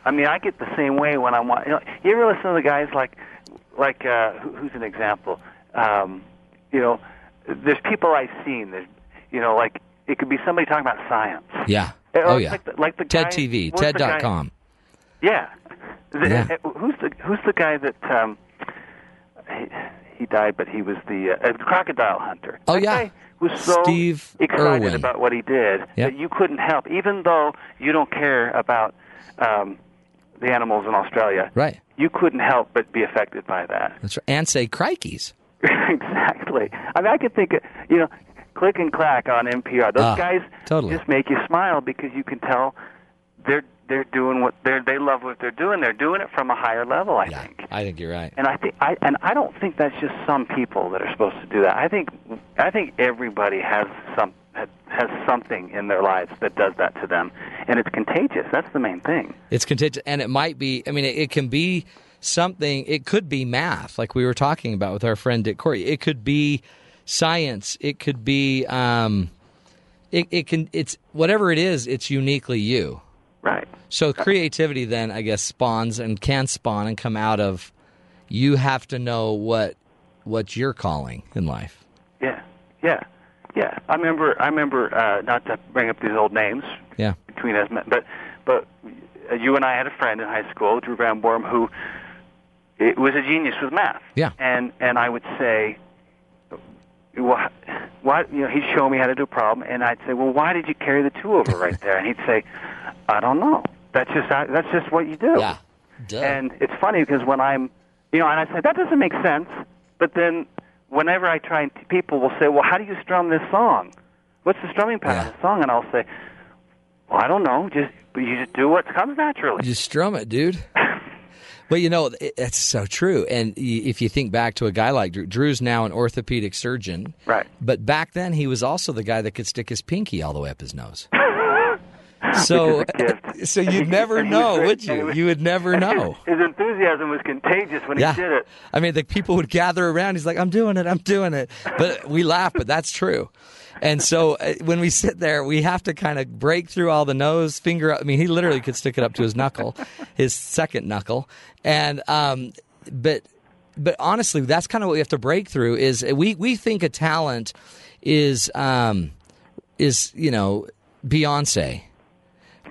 I mean, I get the same way when I'm. You know, you ever listen to the guys like, like uh, who's an example? Um, you know, there's people I've seen. There's, you know, like it could be somebody talking about science. Yeah. Or oh yeah. Like the, like the TED guy, T V, TED dot com. Yeah. The, yeah. Who's the Who's the guy that? Um, He, he died, but he was the uh, crocodile hunter. Oh, yeah. That guy was so Steve excited Irwin. About what he did yep. that you couldn't help, even though you don't care about um, the animals in Australia. Right. You couldn't help but be affected by that. That's right. And say crikeys. Exactly. I mean, I could think, of, you know, Click and Clack on N P R. Those uh, guys totally. Just make you smile because you can tell they're They're doing what they they love what they're doing. They're doing it from a higher level. I yeah, think. I think you're right. And I think I and I don't think that's just some people that are supposed to do that. I think I think everybody has some has something in their lives that does that to them. And it's contagious. That's the main thing. It's contagious. And it might be, I mean, it, it can be something, it could be math, like we were talking about with our friend Dick Corey. It could be science. It could be, um, it, it can, it's whatever it is, it's uniquely you. Right. So creativity then, I guess, spawns and can spawn and come out of, you have to know what what your calling in life. Yeah, yeah, yeah. I remember, I remember. Uh, not to bring up these old names. Yeah. Between us, but but you and I had a friend in high school, Drew Van Borm, who it was a genius with math. Yeah. And and I would say, well, why? You know, he'd show me how to do a problem, and I'd say, well, why did you carry the two over right there? And he'd say, I don't know. That's just that's just what you do. Yeah. Duh. And it's funny because when I'm, you know, and I say that doesn't make sense, but then whenever I try, and people will say, "Well, how do you strum this song? What's the strumming pattern of the song?" And I'll say, "Well, I don't know. Just you just do what comes naturally. Just strum it, dude." Well, you know, it, it's so true. And if you think back to a guy like Drew, Drew's now an orthopedic surgeon, right? But back then, he was also the guy that could stick his pinky all the way up his nose. So, so you'd never know, would you? You would never know. His, his enthusiasm was contagious when yeah. he did it. I mean, the people would gather around. He's like, I'm doing it, I'm doing it. But we laugh, but that's true. And so uh, when we sit there, we have to kind of break through all the nose, finger up. I mean, he literally could stick it up to his knuckle, his second knuckle. And um, but but honestly, that's kind of what we have to break through is we, we think a talent is um, is, you know, Beyonce.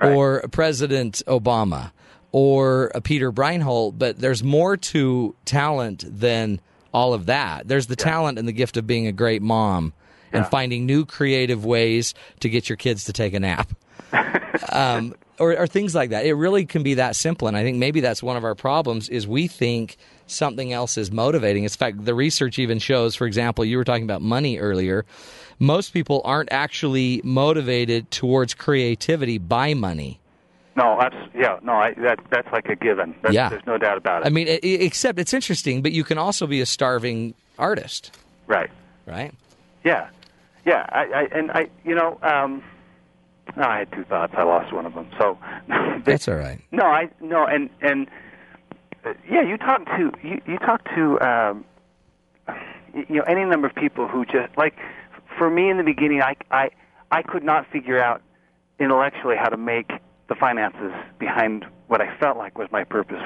Right. Or President Obama or a Peter Breinholt, but there's more to talent than all of that. There's the yeah. talent and the gift of being a great mom yeah. and finding new creative ways to get your kids to take a nap um, or, or things like that. It really can be that simple, and I think maybe that's one of our problems is we think something else is motivating. In fact, the research even shows, for example, you were talking about money earlier. Most people aren't actually motivated towards creativity by money. No, that's, yeah, no, I, that, that's like a given. That's, yeah. There's no doubt about it. I mean, it, except it's interesting, but you can also be a starving artist. Right. Right? Yeah. Yeah, I, I, and I, you know, um, no, I had two thoughts. I lost one of them. So but, that's all right. No, I, no, and, and uh, yeah, you talk to, you, you talk to, um, you know, any number of people who just, like, for me, in the beginning, I, I, I could not figure out intellectually how to make the finances behind what I felt like was my purpose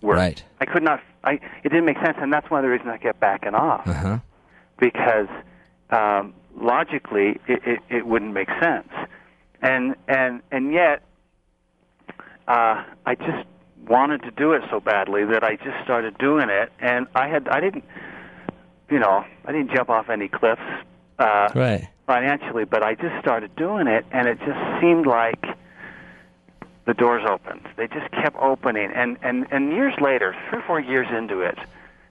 work. Right. I could not. I it didn't make sense, and that's one of the reasons I kept backing off. Uh-huh. Because um, logically, it, it, it wouldn't make sense, and and and yet, uh, I just wanted to do it so badly that I just started doing it, and I had I didn't, you know, I didn't jump off any cliffs. Uh, right. Financially, but I just started doing it, and it just seemed like the doors opened. They just kept opening, and, and, and years later, three or four years into it,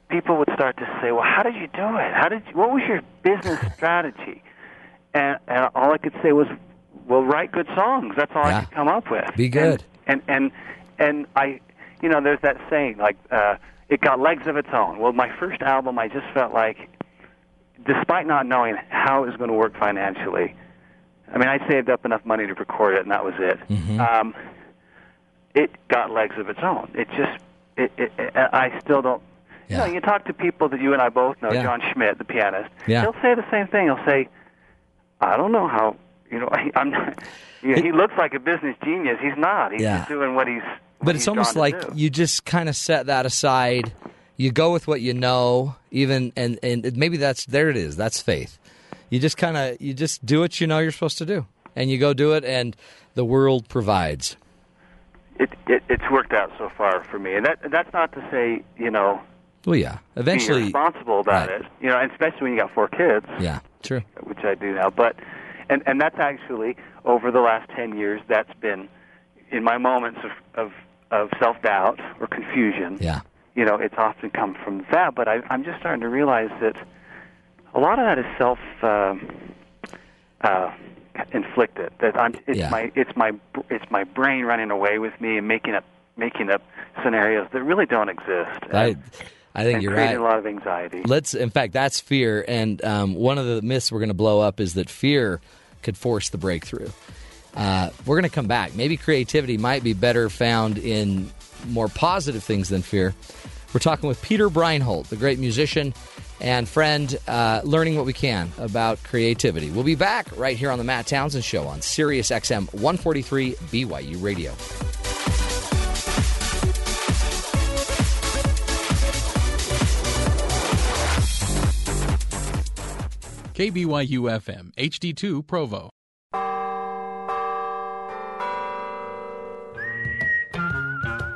people would start to say, "Well, how did you do it? How did? You, what was your business strategy?" And, and all I could say was, "Well, write good songs. That's all yeah. I could come up with. Be good." And and and, and I, you know, there's that saying like, uh, "It got legs of its own." Well, my first album, I just felt like, despite not knowing how it was going to work financially, I mean, I saved up enough money to record it, and that was it. Mm-hmm. Um, it got legs of its own. It just, it, it, it, I still don't. Yeah. You know, you talk to people that you and I both know, yeah. John Schmidt, the pianist. Yeah. He'll say the same thing. He'll say, "I don't know how. You know, I, I'm not, you know, he looks like a business genius. He's not. He's yeah. just doing what he's." What but it's he's almost like do. You just kind of set that aside. You go with what you know, even and, and maybe that's there it is. That's faith. You just kind of you just do what you know you're supposed to do, and you go do it, and the world provides. It, it it's worked out so far for me, and that that's not to say you know. Well, yeah, eventually be responsible about right. it, you know, and especially when you got four kids. Yeah, true. Which I do now, but and and that's actually over the last ten years. That's been in my moments of of, of self doubt or confusion. Yeah. You know, it's often come from that, but I, I'm just starting to realize that a lot of that is self uh, uh, inflicted. That I'm, it's yeah. my, it's my, it's my brain running away with me and making up, making up scenarios that really don't exist. And, I, I think and you're creating right. a lot of anxiety. Let's, in fact, that's fear. And um, one of the myths we're going to blow up is that fear could force the breakthrough. Uh, we're going to come back. Maybe creativity might be better found in more positive things than fear. We're talking with Peter Breinholt, the great musician and friend, uh, learning what we can about creativity. We'll be back right here on the Matt Townsend Show on Sirius X M one forty-three B Y U Radio. K B Y U F M, H D two Provo.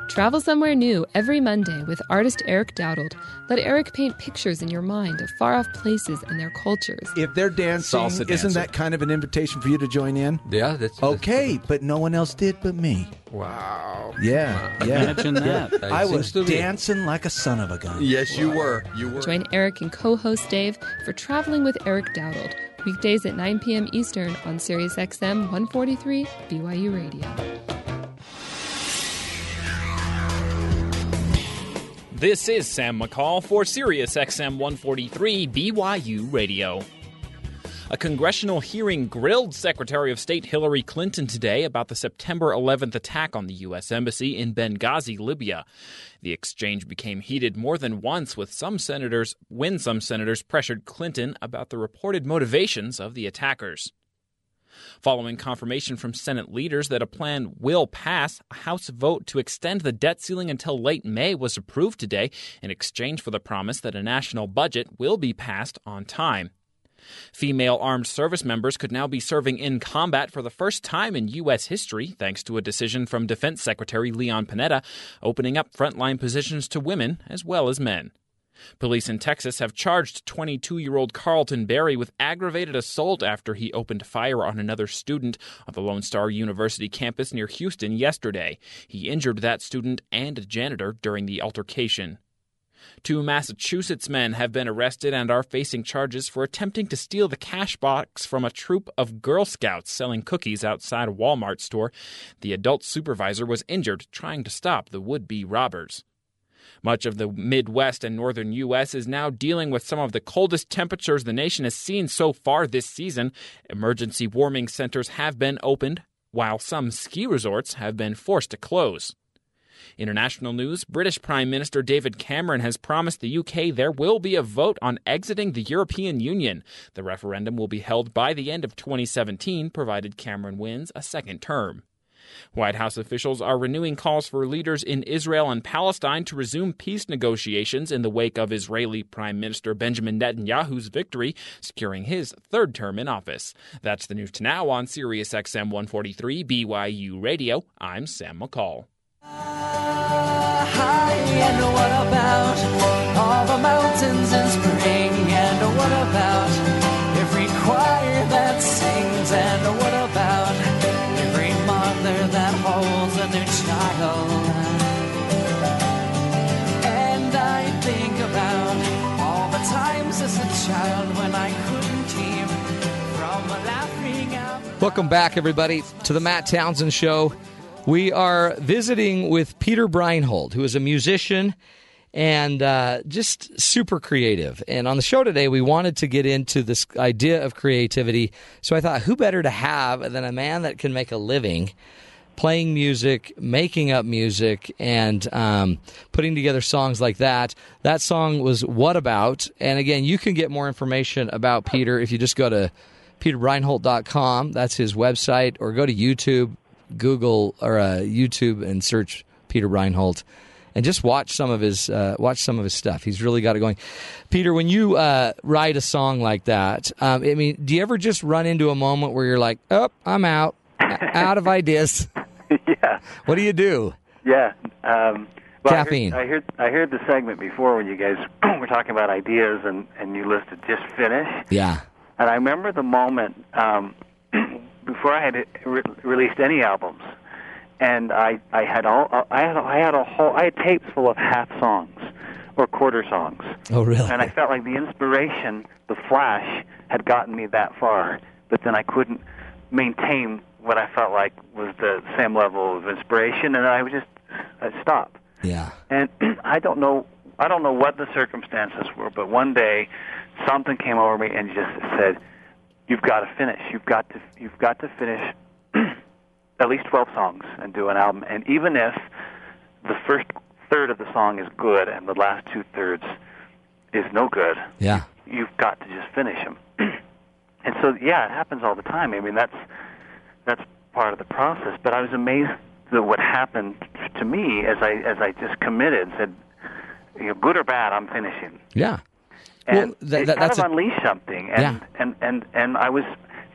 Travel somewhere new every Monday with artist Eric Dowdled. Let Eric paint pictures in your mind of far-off places and their cultures. If they're dancing, Salsa isn't dancing. That kind of an invitation for you to join in? Yeah. That's, okay, that's but no one else did but me. Wow. Yeah. Wow. yeah. Imagine that. I, I was dancing be. like a son of a gun. Yes, wow. you were. You were. Join Eric and co-host Dave for Traveling with Eric Dowdled, weekdays at nine p.m. Eastern on Sirius X M one forty-three B Y U Radio. This is Sam McCall for Sirius X M one forty-three B Y U Radio. A congressional hearing grilled Secretary of State Hillary Clinton today about the September eleventh attack on the U S Embassy in Benghazi, Libya. The exchange became heated more than once with some senators when some senators pressured Clinton about the reported motivations of the attackers. Following confirmation from Senate leaders that a plan will pass, a House vote to extend the debt ceiling until late May was approved today in exchange for the promise that a national budget will be passed on time. Female armed service members could now be serving in combat for the first time in U S history, thanks to a decision from Defense Secretary Leon Panetta opening up frontline positions to women as well as men. Police in Texas have charged twenty-two-year-old Carlton Berry with aggravated assault after he opened fire on another student on the Lone Star University campus near Houston yesterday. He injured that student and a janitor during the altercation. Two Massachusetts men have been arrested and are facing charges for attempting to steal the cash box from a troop of Girl Scouts selling cookies outside a Walmart store. The adult supervisor was injured trying to stop the would-be robbers. Much of the Midwest and northern U S is now dealing with some of the coldest temperatures the nation has seen so far this season. Emergency warming centers have been opened, while some ski resorts have been forced to close. International news, British Prime Minister David Cameron has promised the U K there will be a vote on exiting the European Union. The referendum will be held by the end of twenty seventeen, provided Cameron wins a second term. White House officials are renewing calls for leaders in Israel and Palestine to resume peace negotiations in the wake of Israeli Prime Minister Benjamin Netanyahu's victory, securing his third term in office. That's the news to now on Sirius X M one forty-three B Y U Radio. I'm Sam McCall. Uh, hi, and what about all the mountains in spring? And what about every choir that sings? And what about that holds a new child? And I think about all the times as a child when I couldn't hear from laughing out. Welcome back, everybody, to the Matt Townsend Show. We are visiting with Peter Breinholt, who is a musician and uh, just super creative. And on the show today, we wanted to get into this idea of creativity. So I thought, who better to have than a man that can make a living playing music, making up music, and um, putting together songs like that. That song was What About? And again, you can get more information about Peter if you just go to peter breinholt dot com. That's his website. Or go to YouTube, Google, or uh, YouTube and search Peter Breinholt. And just watch some of his uh, watch some of his stuff. He's really got it going. Peter, when you uh, write a song like that, um, I mean, do you ever just run into a moment where you're like, oh, I'm out, out of ideas? Yeah. What do you do? Yeah. Um, well, Caffeine. I heard, I heard I heard the segment before when you guys were talking about ideas, and, and you listed Just Finish. Yeah. And I remember the moment um, before I had re- released any albums. And I, I had all, I had, I had a whole, I had tapes full of half songs or quarter songs. Oh, really? And I felt like the inspiration, the flash, had gotten me that far. But then I couldn't maintain what I felt like was the same level of inspiration, and I would just I'd stop. Yeah. And I don't know, I don't know what the circumstances were, but one day something came over me and just said, you've got to finish. You've got to you've got to finish at least twelve songs and do an album. And even if the first third of the song is good and the last two thirds is no good, yeah, you've got to just finish them. And so, yeah, it happens all the time. I mean, that's that's part of the process. But I was amazed that what happened to me as I as I just committed, said, you know, good or bad, I'm finishing. Yeah. And well, that, it that, kind that's of unleashed something. And, yeah. and, and, and I was,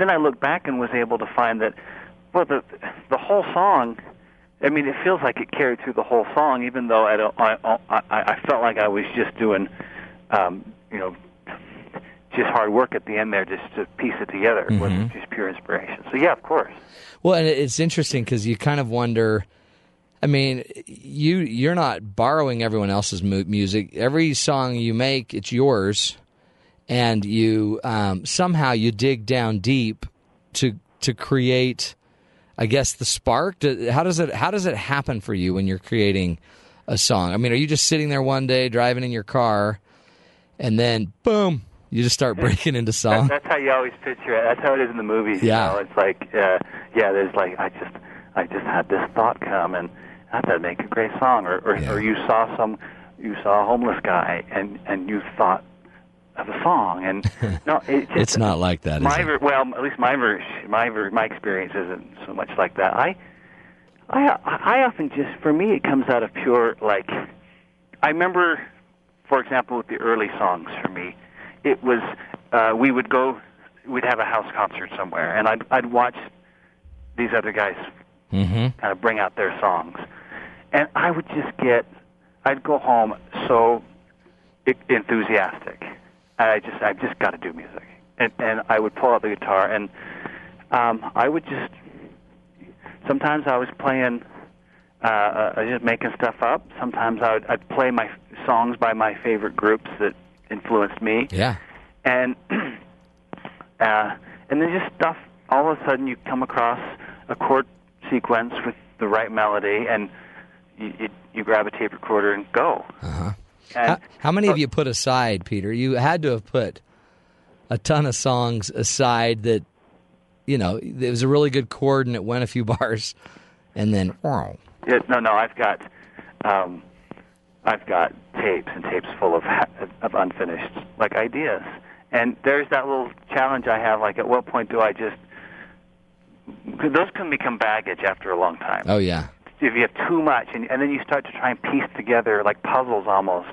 then I looked back and was able to find that, well, the the whole song, I mean, it feels like it carried through the whole song, even though I, don't, I, I, I felt like I was just doing, um, you know, just hard work at the end there just to piece it together. Mm-hmm. It wasn't just pure inspiration. So, yeah, of course. Well, and it's interesting because you kind of wonder, I mean, you, you're not borrowing everyone else's mu- music. Every song you make, it's yours, and you um, somehow you dig down deep to to create, I guess, the spark. How does it How does it happen for you when you're creating a song? I mean, are you just sitting there one day driving in your car, and then boom, you just start breaking into song? That's how you always picture it. That's how it is in the movies. Yeah, you know? It's like uh, yeah, there's like I just I just had this thought come and I thought it'd make a great song, or or, yeah. or you saw some, you saw a homeless guy, and, and you thought of a song, and no, it just, it's not like that. My, is it? Well, at least my my my experience isn't so much like that. I, I I often just, for me, it comes out of pure like. I remember, for example, with the early songs for me, it was uh, we would go, we'd have a house concert somewhere, and I'd I'd watch these other guys. Mm-hmm. Kind of bring out their songs, and I would just get—I'd go home so enthusiastic. I just—I've just got to do music, and, and I would pull out the guitar, and um, I would just. Sometimes I was playing, uh, uh, just making stuff up. Sometimes I would, I'd play my songs by my favorite groups that influenced me. Yeah, and uh, and then just stuff. All of a sudden, you come across a chord sequence with the right melody, and you, you, you grab a tape recorder and go. Uh-huh. And how, how many so, of you put aside, Peter? You had to have put a ton of songs aside that, you know, it was a really good chord and it went a few bars, and then. Oh. It, no, no, I've got, um, I've got tapes and tapes full of of unfinished like ideas, and there's that little challenge I have. Like, at what point do I just? Those can become baggage after a long time. Oh, yeah. If you have too much, and, and then you start to try and piece together, like puzzles almost.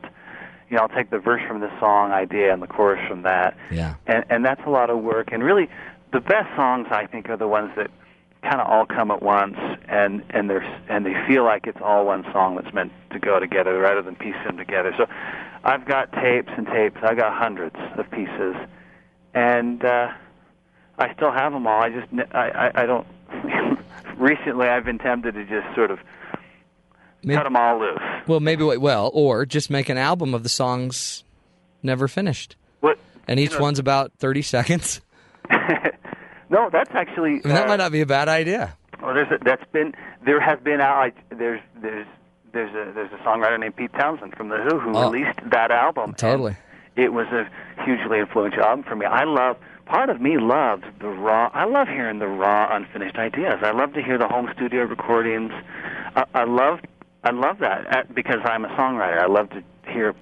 You know, I'll take the verse from this song idea and the chorus from that. Yeah. And, and that's a lot of work. And really, the best songs, I think, are the ones that kind of all come at once, and, and, and they feel like it's all one song that's meant to go together rather than piece them together. So I've got tapes and tapes. I've got hundreds of pieces. And... uh I still have them all. I just, I, I, I don't. Recently, I've been tempted to just sort of maybe, cut them all loose. Well, maybe wait. Well, or just make an album of the songs never finished. What? And each you know, one's about thirty seconds. No, that's actually. I mean, that uh, might not be a bad idea. Well, there's a, that's been there has been out. There's there's there's a there's a songwriter named Pete Townshend from The Who who oh, released that album. Totally. It was a hugely influential album for me. I love. Part of me loves the raw. I love hearing the raw, unfinished ideas. I love to hear the home studio recordings. I, I love, I love that because I'm a songwriter. I love to hear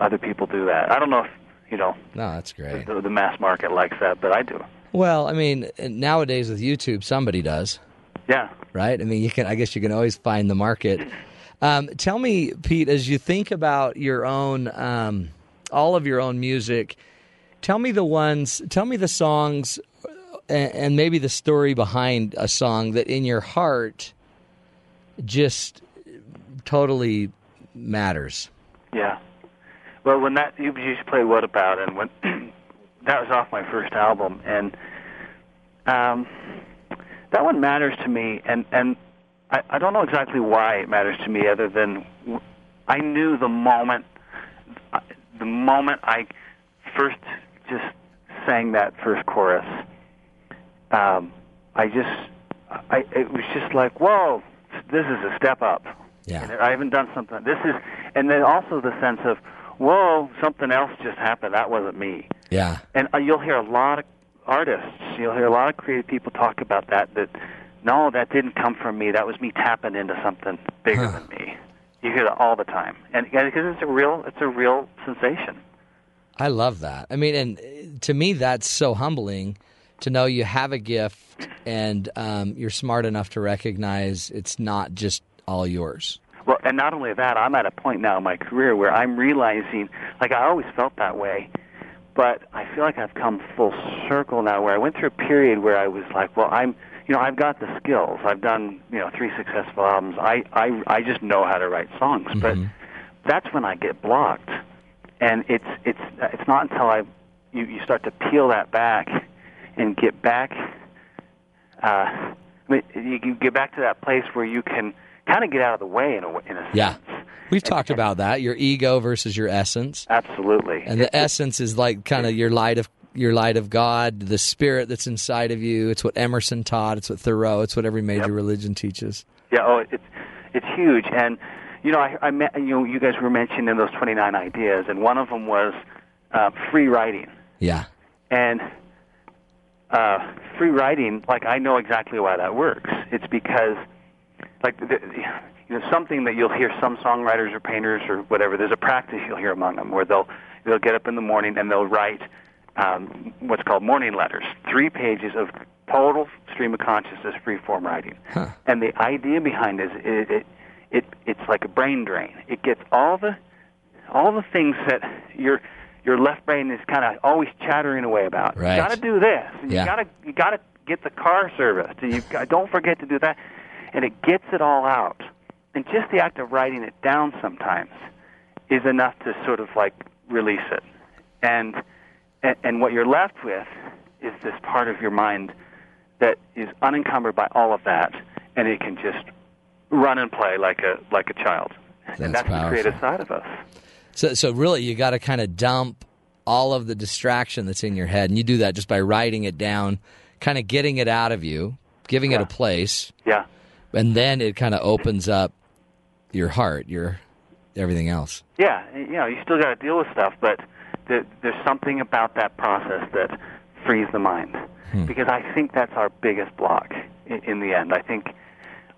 other people do that. I don't know if you know. No, that's great. The, the mass market likes that, but I do. Well, I mean, nowadays with YouTube, somebody does. Yeah. Right. I mean, you can. I guess you can always find the market. Um, tell me, Pete, as you think about your own, um, all of your own music. Tell me the ones, tell me the songs and, and maybe the story behind a song that in your heart just totally matters. Yeah. Well, when that, you just played What About, and when that was off my first album, and um, that one matters to me, and, and I, I don't know exactly why it matters to me other than I knew the moment, the moment I first... just sang that first chorus. Um, I just, I it was just like, whoa, this is a step up. Yeah. And I haven't done something. This is, and then also the sense of, whoa, something else just happened. That wasn't me. Yeah. And you'll hear a lot of artists. You'll hear a lot of creative people talk about that, that, no, that didn't come from me. That was me tapping into something bigger huh. than me. You hear that all the time. And because it's a real, it's a real sensation. I love that. I mean, and to me, that's so humbling to know you have a gift and um, you're smart enough to recognize it's not just all yours. Well, and not only that, I'm at a point now in my career where I'm realizing, like, I always felt that way, but I feel like I've come full circle now, where I went through a period where I was like, well, I'm, you know, I've got the skills. I've done, you know, three successful albums. I, I, I just know how to write songs. Mm-hmm. But that's when I get blocked. And it's it's it's not until I you, you start to peel that back and get back, uh, you, you get back to that place where you can kind of get out of the way in a in a sense. Yeah, we've and, talked and, about that. Your ego versus your essence. Absolutely. And the essence is like kind of your light of your light of God, the spirit that's inside of you. It's what Emerson taught. It's what Thoreau. It's what every major yep. religion teaches. Yeah. Oh, it's it's huge. And you know, I, I met, you know, you guys were mentioning those twenty-nine ideas, and one of them was uh, free writing. Yeah. And uh, free writing, like, I know exactly why that works. It's because, like, the, you know, something that you'll hear some songwriters or painters or whatever, there's a practice you'll hear among them where they'll they'll get up in the morning and they'll write um, what's called morning letters, three pages of total stream of consciousness, free-form writing. Huh. And the idea behind it is it, it It, it's like a brain drain. It gets all the all the things that your your left brain is kind of always chattering away about. Right. You got to do this. And yeah. You got to you got to get the car serviced. And you don't forget to do that. And it gets it all out. And just the act of writing it down sometimes is enough to sort of like release it. And and, and what you're left with is this part of your mind that is unencumbered by all of that, and it can just run and play like a like a child. That's and that's powerful. The creative side of us. So so really you got to kind of dump all of the distraction that's in your head, and you do that just by writing it down, kind of getting it out of you, giving yeah. it a place. Yeah. And then it kind of opens up your heart, your everything else. Yeah, you know, you still got to deal with stuff, but the, there's something about that process that frees the mind. Hmm. Because I think that's our biggest block in, in the end. I think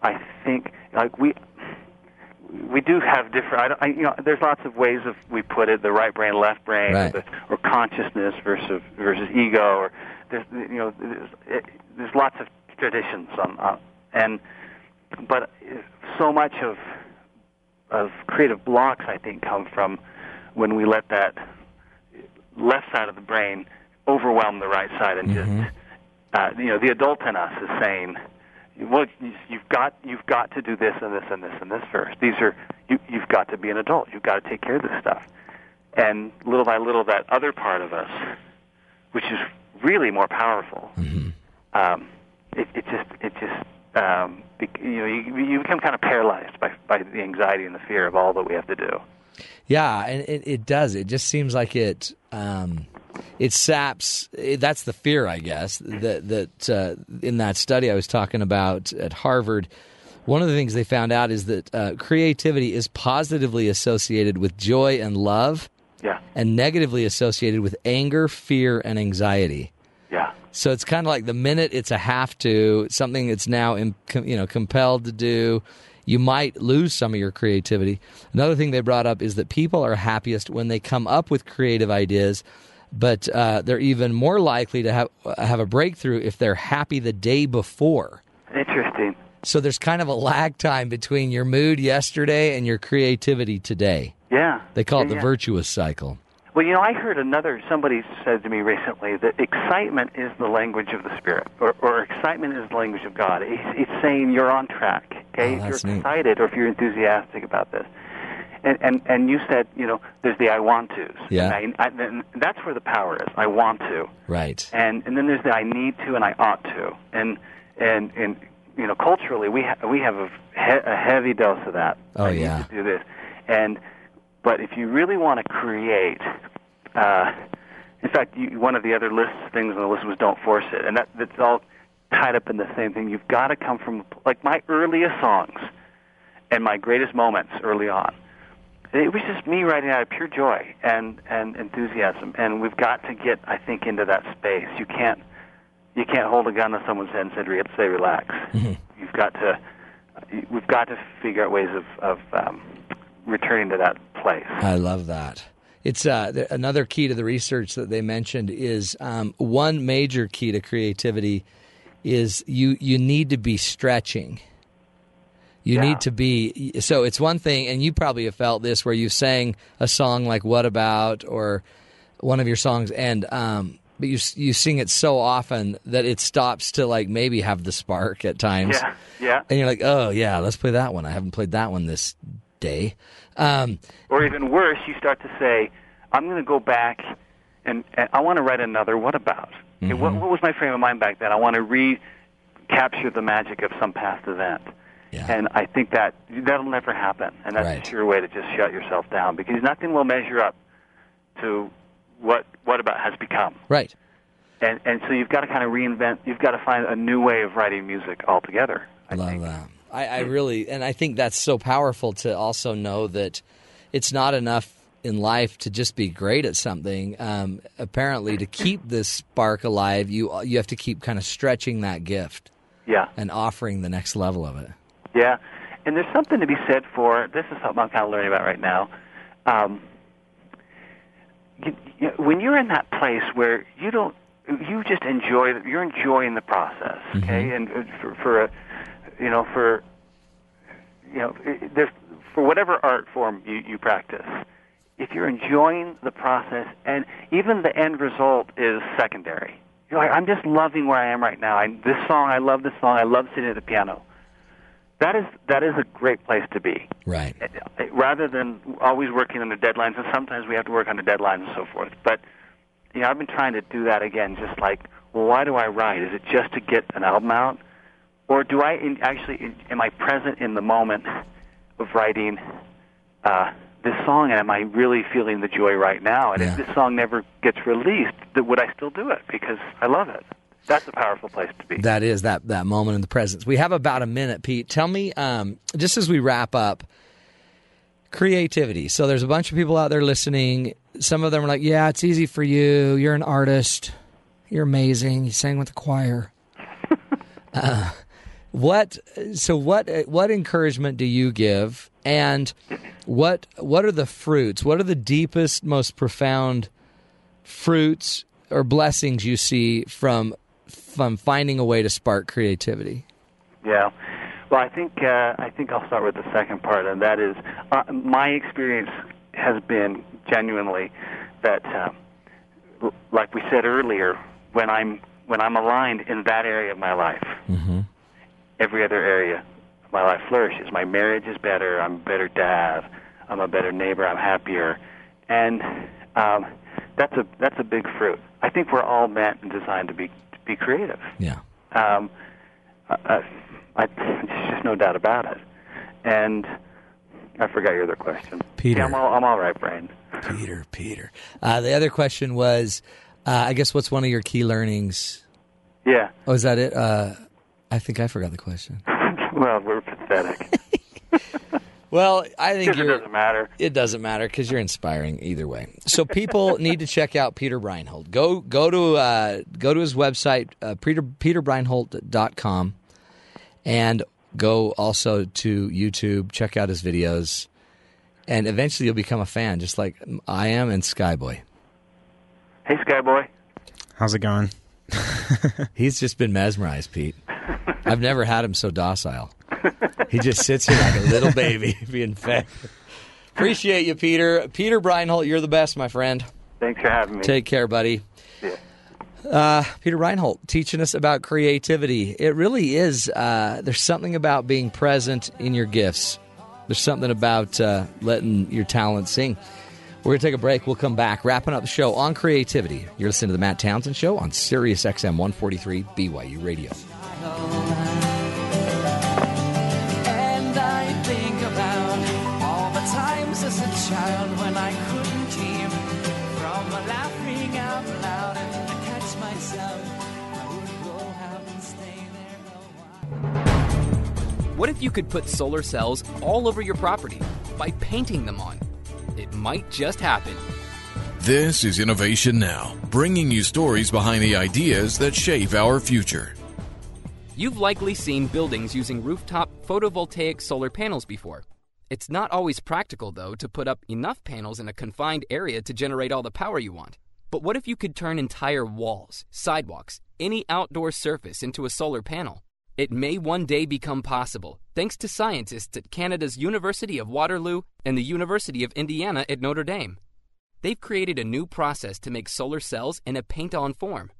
I think like we we do have different. I don't, I, you know, there's lots of ways of we put it: the right brain, left brain, right. or, the, or consciousness versus versus ego. Or there's, you know, there's, it, there's lots of traditions on, uh, and but so much of of creative blocks, I think, come from when we let that left side of the brain overwhelm the right side, and mm-hmm. just uh, you know, the adult in us is saying, well, you've got you've got to do this and this and this and this first. These are you, you've got to be an adult. You've got to take care of this stuff. And little by little, that other part of us, which is really more powerful, mm-hmm. um, it, it just it just um, you know you, you become kind of paralyzed by by the anxiety and the fear of all that we have to do. Yeah, and it, it does. It just seems like it. Um... It saps. That's the fear, I guess. That that uh, in that study I was talking about at Harvard, one of the things they found out is that uh, creativity is positively associated with joy and love, yeah, and negatively associated with anger, fear, and anxiety. Yeah. So it's kind of like the minute it's a have to, something that's now in, you know compelled to do, you might lose some of your creativity. Another thing they brought up is that people are happiest when they come up with creative ideas. But uh, they're even more likely to have have a breakthrough if they're happy the day before. Interesting. So there's kind of a lag time between your mood yesterday and your creativity today. Yeah. They call yeah, it the yeah. virtuous cycle. Well, you know, I heard another, somebody said to me recently that excitement is the language of the Spirit, or, or excitement is the language of God. It's, it's saying you're on track, okay? Oh, if you're excited neat. Or if you're enthusiastic about this. And, and and you said, you know, there's the I want to's. Yeah. And I, I, and that's where the power is. I want to. Right. And and then there's the I need to and I ought to. And and and you know, culturally we ha- we have a, he- a heavy dose of that. Oh I yeah. Need to do this. And but if you really want to create, uh, in fact, you, one of the other lists things on the list was don't force it, and that that's all tied up in the same thing. You've got to come from like my earliest songs, and my greatest moments early on. It was just me writing out of pure joy and, and enthusiasm, and we've got to get, I think, into that space. You can't you can't hold a gun to someone's head and say, say relax. Mm-hmm. You've got to, we've got to figure out ways of, of um, returning to that place. I love that. It's uh, th- another key to the research that they mentioned is um, one major key to creativity is you, you need to be stretching. You yeah. need to be, so it's one thing, and you probably have felt this where you sang a song like What About or one of your songs, and um, but you you sing it so often that it stops to like maybe have the spark at times. Yeah, yeah. And you're like, oh, yeah, let's play that one. I haven't played that one this day. Um, or even worse, you start to say, I'm going to go back and, and I want to write another What About. Mm-hmm. It, what, what was my frame of mind back then? I want to recapture the magic of some past event. Yeah. And I think that that'll never happen. And that's right. a sure way to just shut yourself down because nothing will measure up to what what about has become. Right. And and so you've got to kind of reinvent. You've got to find a new way of writing music altogether. I love think. that. I, I really, and I think that's so powerful to also know that it's not enough in life to just be great at something. Um, apparently, to keep this spark alive, you you have to keep kind of stretching that gift. Yeah. And offering the next level of it. Yeah, and there's something to be said for, this is something I'm kind of learning about right now. Um, you, you, when you're in that place where you don't, you just enjoy, you're enjoying the process, okay? Mm-hmm. And for, for a, you know, for, you know, there's, for whatever art form you, you practice, if you're enjoying the process, and even the end result is secondary. You're like, I'm just loving where I am right now. I, this song, I love this song. I love sitting at the piano. That is that is a great place to be. Right. Rather than always working under deadlines, and sometimes we have to work under deadlines and so forth. But you know, I've been trying to do that again, just like, well, why do I write? Is it just to get an album out, or do I in, actually am I present in the moment of writing uh, this song, and am I really feeling the joy right now? And yeah. if this song never gets released, would I still do it because I love it? That's a powerful place to be. That is, that that moment in the presence. We have about a minute, Pete. Tell me, um, just as we wrap up, creativity. So there's a bunch of people out there listening. Some of them are like, yeah, it's easy for you. You're an artist. You're amazing. You sang with the choir. uh, what? So what What encouragement do you give? And what what are the fruits? What are the deepest, most profound fruits or blessings you see from from finding a way to spark creativity? Yeah. Well, I think uh, I think I'll start with the second part, and that is uh, my experience has been genuinely that, uh, like we said earlier, when I'm when I'm aligned in that area of my life, mm-hmm. every other area of my life flourishes. My marriage is better. I'm a better dad. I'm a better neighbor. I'm happier, and um, that's a that's a big fruit. I think we're all meant and designed to be to be creative. Yeah. Um, uh, I, there's just no doubt about it. And I forgot your other question. Peter. Yeah, I'm all, I'm all right, Brian. Peter, Peter. Uh, the other question was, uh, I guess, what's one of your key learnings? Yeah. Oh, is that it? Uh, I think I forgot the question. Well, we're pathetic. Well, I think you're, it doesn't matter. It doesn't matter because you're inspiring either way. So people need to check out Peter Breinholt. Go go to uh, go to his website, uh, Peter, peter breinholt dot com, and go also to YouTube. Check out his videos, and eventually you'll become a fan, just like I am and Skyboy. Hey, Skyboy. How's it going? He's just been mesmerized, Pete. I've never had him so docile. He just sits here like a little baby being fed. Appreciate you, Peter. Peter Breinholt, you're the best, my friend. Thanks for having me. Take care, buddy. Yeah. Uh, Peter Breinholt teaching us about creativity. It really is. Uh, there's something about being present in your gifts. There's something about uh, letting your talent sing. We're going to take a break. We'll come back, wrapping up the show on creativity. You're listening to The Matt Townsend Show on Sirius X M one forty-three B Y U Radio. As a child when I couldn't keep from laughing out loud and to catch myself, I would go out and stay there a while. What if you could put solar cells all over your property by painting them on? It might just happen. This is Innovation Now, bringing you stories behind the ideas that shape our future. You've likely seen buildings using rooftop photovoltaic solar panels before. It's not always practical, though, to put up enough panels in a confined area to generate all the power you want. But what if you could turn entire walls, sidewalks, any outdoor surface into a solar panel? It may one day become possible, thanks to scientists at Canada's University of Waterloo and the University of Indiana at Notre Dame. They've created a new process to make solar cells in a paint-on form.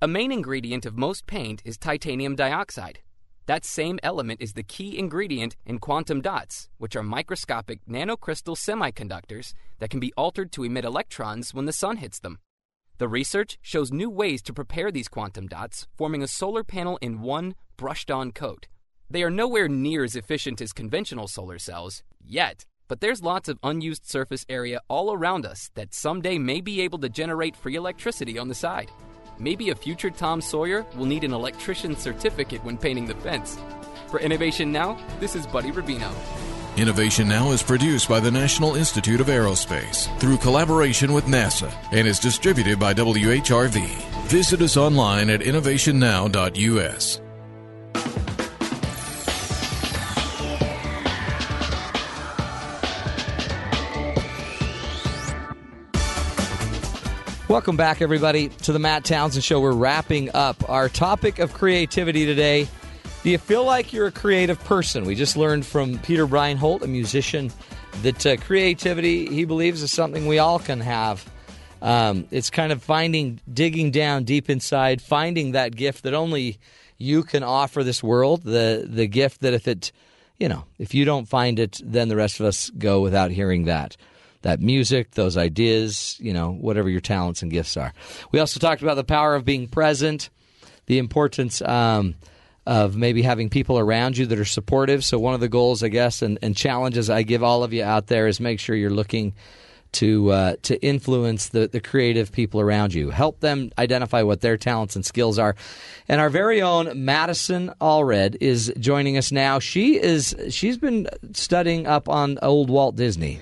A main ingredient of most paint is titanium dioxide. That same element is the key ingredient in quantum dots, which are microscopic nanocrystal semiconductors that can be altered to emit electrons when the sun hits them. The research shows new ways to prepare these quantum dots, forming a solar panel in one brushed-on coat. They are nowhere near as efficient as conventional solar cells, yet, but there's lots of unused surface area all around us that someday may be able to generate free electricity on the side. Maybe a future Tom Sawyer will need an electrician's certificate when painting the fence. For Innovation Now, this is Buddy Rubino. Innovation Now is produced by the National Institute of Aerospace through collaboration with NASA and is distributed by W H R V. Visit us online at innovation now dot U S. Welcome back, everybody, to the Matt Townsend Show. We're wrapping up our topic of creativity today. Do you feel like you're a creative person? We just learned from Peter Breinholt, a musician, that uh, creativity, he believes, is something we all can have. Um, it's kind of finding, digging down deep inside, finding that gift that only you can offer this world, the the gift that if it, you know, if you don't find it, then the rest of us go without hearing that. That music, those ideas, you know, whatever your talents and gifts are. We also talked about the power of being present, the importance um, of maybe having people around you that are supportive. So one of the goals, I guess, and, and challenges I give all of you out there is make sure you're looking to uh, to influence the, the creative people around you. Help them identify what their talents and skills are. And our very own Madison Allred is joining us now. She is she's been studying up on old Walt Disney.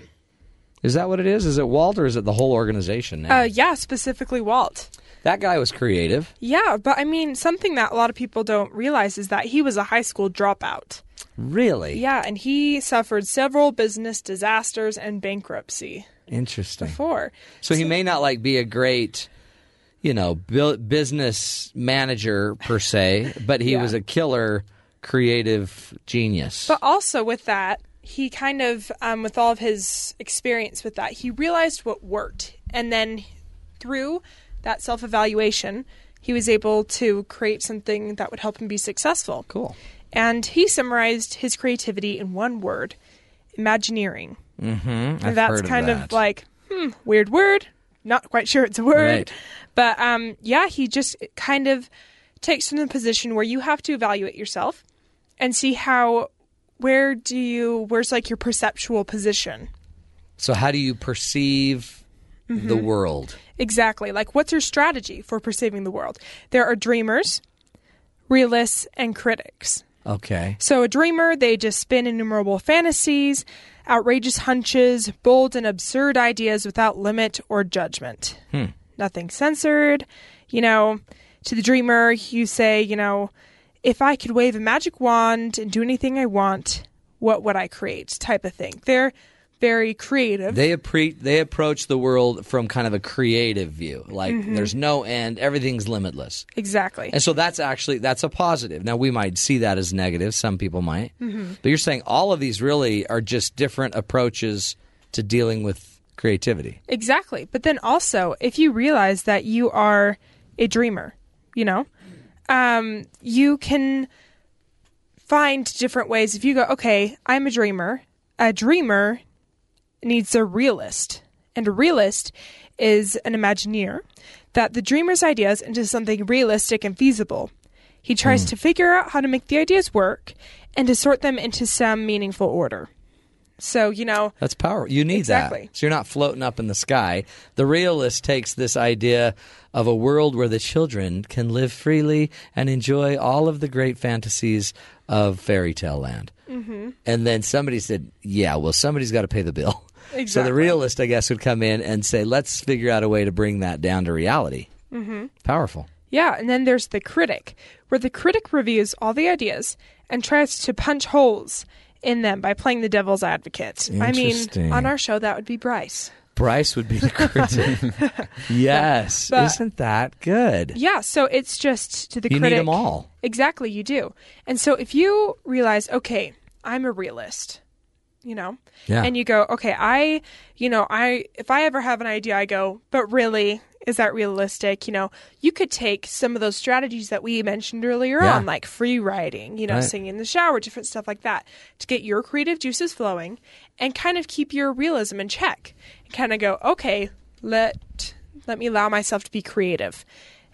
Is that what it is? Is it Walt or is it the whole organization now? Uh, yeah, specifically Walt. That guy was creative. Yeah, but I mean, something that a lot of people don't realize is that he was a high school dropout. Really? Yeah, and he suffered several business disasters and bankruptcy. Interesting. Before. So, so he may not like be a great, you know, business manager per se, but he yeah. was a killer creative genius. But also with that, he kind of, um, with all of his experience with that, he realized what worked. And then through that self-evaluation, he was able to create something that would help him be successful. Cool. And he summarized his creativity in one word, Imagineering. Mm-hmm. I've and that's heard of kind that. of like, hmm, weird word. Not quite sure it's a word. Right. But um, yeah, he just kind of takes from the position where you have to evaluate yourself and see how... Where do you, where's like your perceptual position? So how do you perceive mm-hmm. the world? Exactly. Like what's your strategy for perceiving the world? There are dreamers, realists, and critics. Okay. So a dreamer, they just spin innumerable fantasies, outrageous hunches, bold and absurd ideas without limit or judgment. Hmm. Nothing censored. You know, to the dreamer, you say, you know, if I could wave a magic wand and do anything I want, what would I create type of thing. They're very creative. They, appre- they approach the world from kind of a creative view. Like mm-hmm. there's no end. Everything's limitless. Exactly. And so that's actually, that's a positive. Now we might see that as negative. Some people might. Mm-hmm. But you're saying all of these really are just different approaches to dealing with creativity. Exactly. But then also, if you realize that you are a dreamer, you know, Um, you can find different ways. If you go, okay, I'm a dreamer. A dreamer needs a realist. And a realist is an imagineer that the dreamer's ideas into something realistic and feasible. He tries mm. to figure out how to make the ideas work and to sort them into some meaningful order. So, you know. That's powerful. You need exactly. that. So you're not floating up in the sky. The realist takes this idea of a world where the children can live freely and enjoy all of the great fantasies of fairy tale land. Mm-hmm. And then somebody said, yeah, well, somebody's got to pay the bill. Exactly. So the realist, I guess, would come in and say, let's figure out a way to bring that down to reality. Mm-hmm. Powerful. Yeah, and then there's the critic, where the critic reviews all the ideas and tries to punch holes in them by playing the devil's advocate. I mean, on our show, that would be Bryce. Bryce would be the critic. Yes. But, isn't that good? Yeah, so it's just to the you critic. You need them all. Exactly, you do. And so if you realize, okay, I'm a realist, you know, yeah. and you go, okay, I, you know, I, if I ever have an idea, I go, but really, is that realistic? You know, you could take some of those strategies that we mentioned earlier yeah. on, like free writing, you know, right. singing in the shower, different stuff like that, to get your creative juices flowing and kind of keep your realism in check and kind of go, okay, let, let me allow myself to be creative.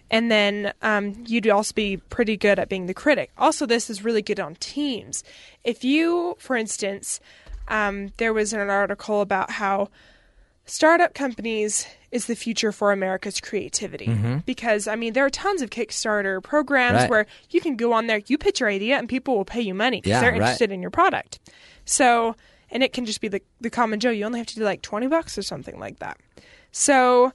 And then um, you'd also be pretty good at being the critic. Also, this is really good on teams. If you, for instance, um, there was an article about how startup companies is the future for America's creativity. Mm-hmm. Because, I mean, there are tons of Kickstarter programs right. where you can go on there, you pitch your idea, and people will pay you money because yeah, they're interested right. in your product. So, and it can just be the, the common Joe. You only have to do like twenty bucks or something like that. So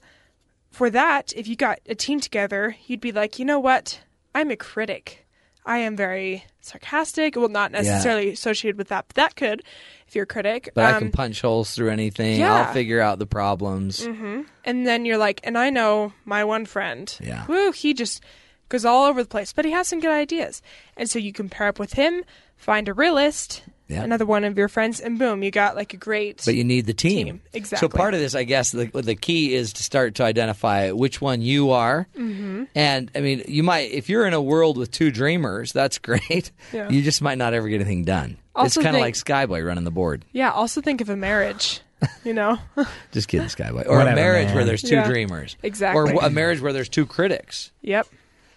for that, if you got a team together, you'd be like, you know what? I'm a critic. I am very sarcastic. Well, not necessarily yeah. associated with that, but that could, if you're a critic. But um, I can punch holes through anything. Yeah. I'll figure out the problems. Mm-hmm. And then you're like, and I know my one friend. Yeah. Woo, he just goes all over the place, but he has some good ideas. And so you can pair up with him, find a realist. Yep. Another one of your friends, and boom, you got like a great But you need the team. team. Exactly. So part of this, I guess, the, the key is to start to identify which one you are. Mm-hmm. And, I mean, you might, if you're in a world with two dreamers, that's great. Yeah. You just might not ever get anything done. Also it's kind of like Skyboy running the board. Yeah, also think of a marriage, you know. Just kidding, Skyboy. Or Whatever, a marriage man. where there's two yeah. dreamers. Exactly. Or a marriage where there's two critics. Yep.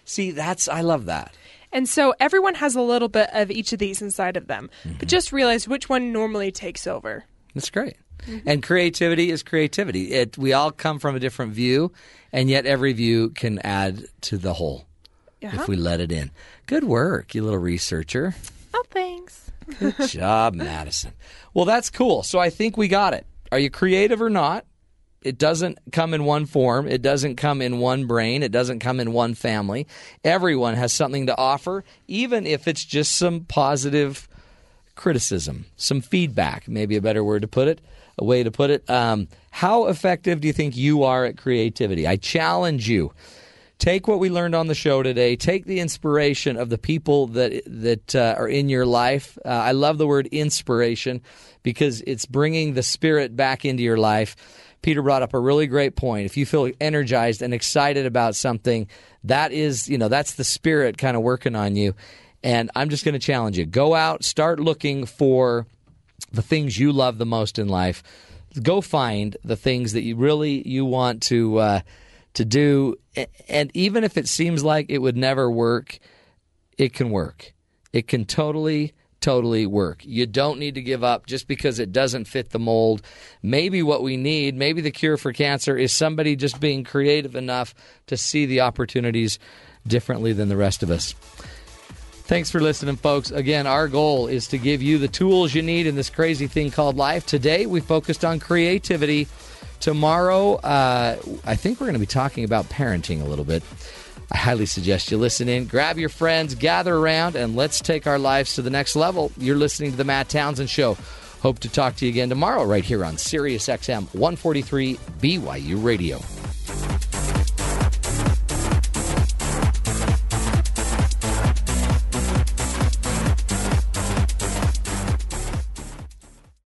See, that's, I love that. And so everyone has a little bit of each of these inside of them. Mm-hmm. But just realize which one normally takes over. That's great. Mm-hmm. And creativity is creativity. It, we all come from a different view, and yet every view can add to the whole uh-huh. if we let it in. Good work, you little researcher. Oh, thanks. Good job, Madison. Well, that's cool. So I think we got it. Are you creative or not? It doesn't come in one form. It doesn't come in one brain. It doesn't come in one family. Everyone has something to offer, even if it's just some positive criticism, some feedback, maybe a better word to put it, a way to put it. Um, how effective do you think you are at creativity? I challenge you. Take what we learned on the show today. Take the inspiration of the people that that uh, are in your life. Uh, I love the word inspiration because it's bringing the spirit back into your life. Peter brought up a really great point. If you feel energized and excited about something, that is, you know, that's the spirit kind of working on you. And I'm just going to challenge you. Go out, start looking for the things you love the most in life. Go find the things that you really you want to uh, to do. And even if it seems like it would never work, it can work. It can totally Totally work. You don't need to give up just because it doesn't fit the mold. Maybe what we need, maybe the cure for cancer is somebody just being creative enough to see the opportunities differently than the rest of us. Thanks for listening, folks. Again, our goal is to give you the tools you need in this crazy thing called life. Today, we focused on creativity. Tomorrow, uh, I think we're going to be talking about parenting a little bit. I highly suggest you listen in, grab your friends, gather around, and let's take our lives to the next level. You're listening to The Matt Townsend Show. Hope to talk to you again tomorrow right here on Sirius X M one forty-three B Y U Radio.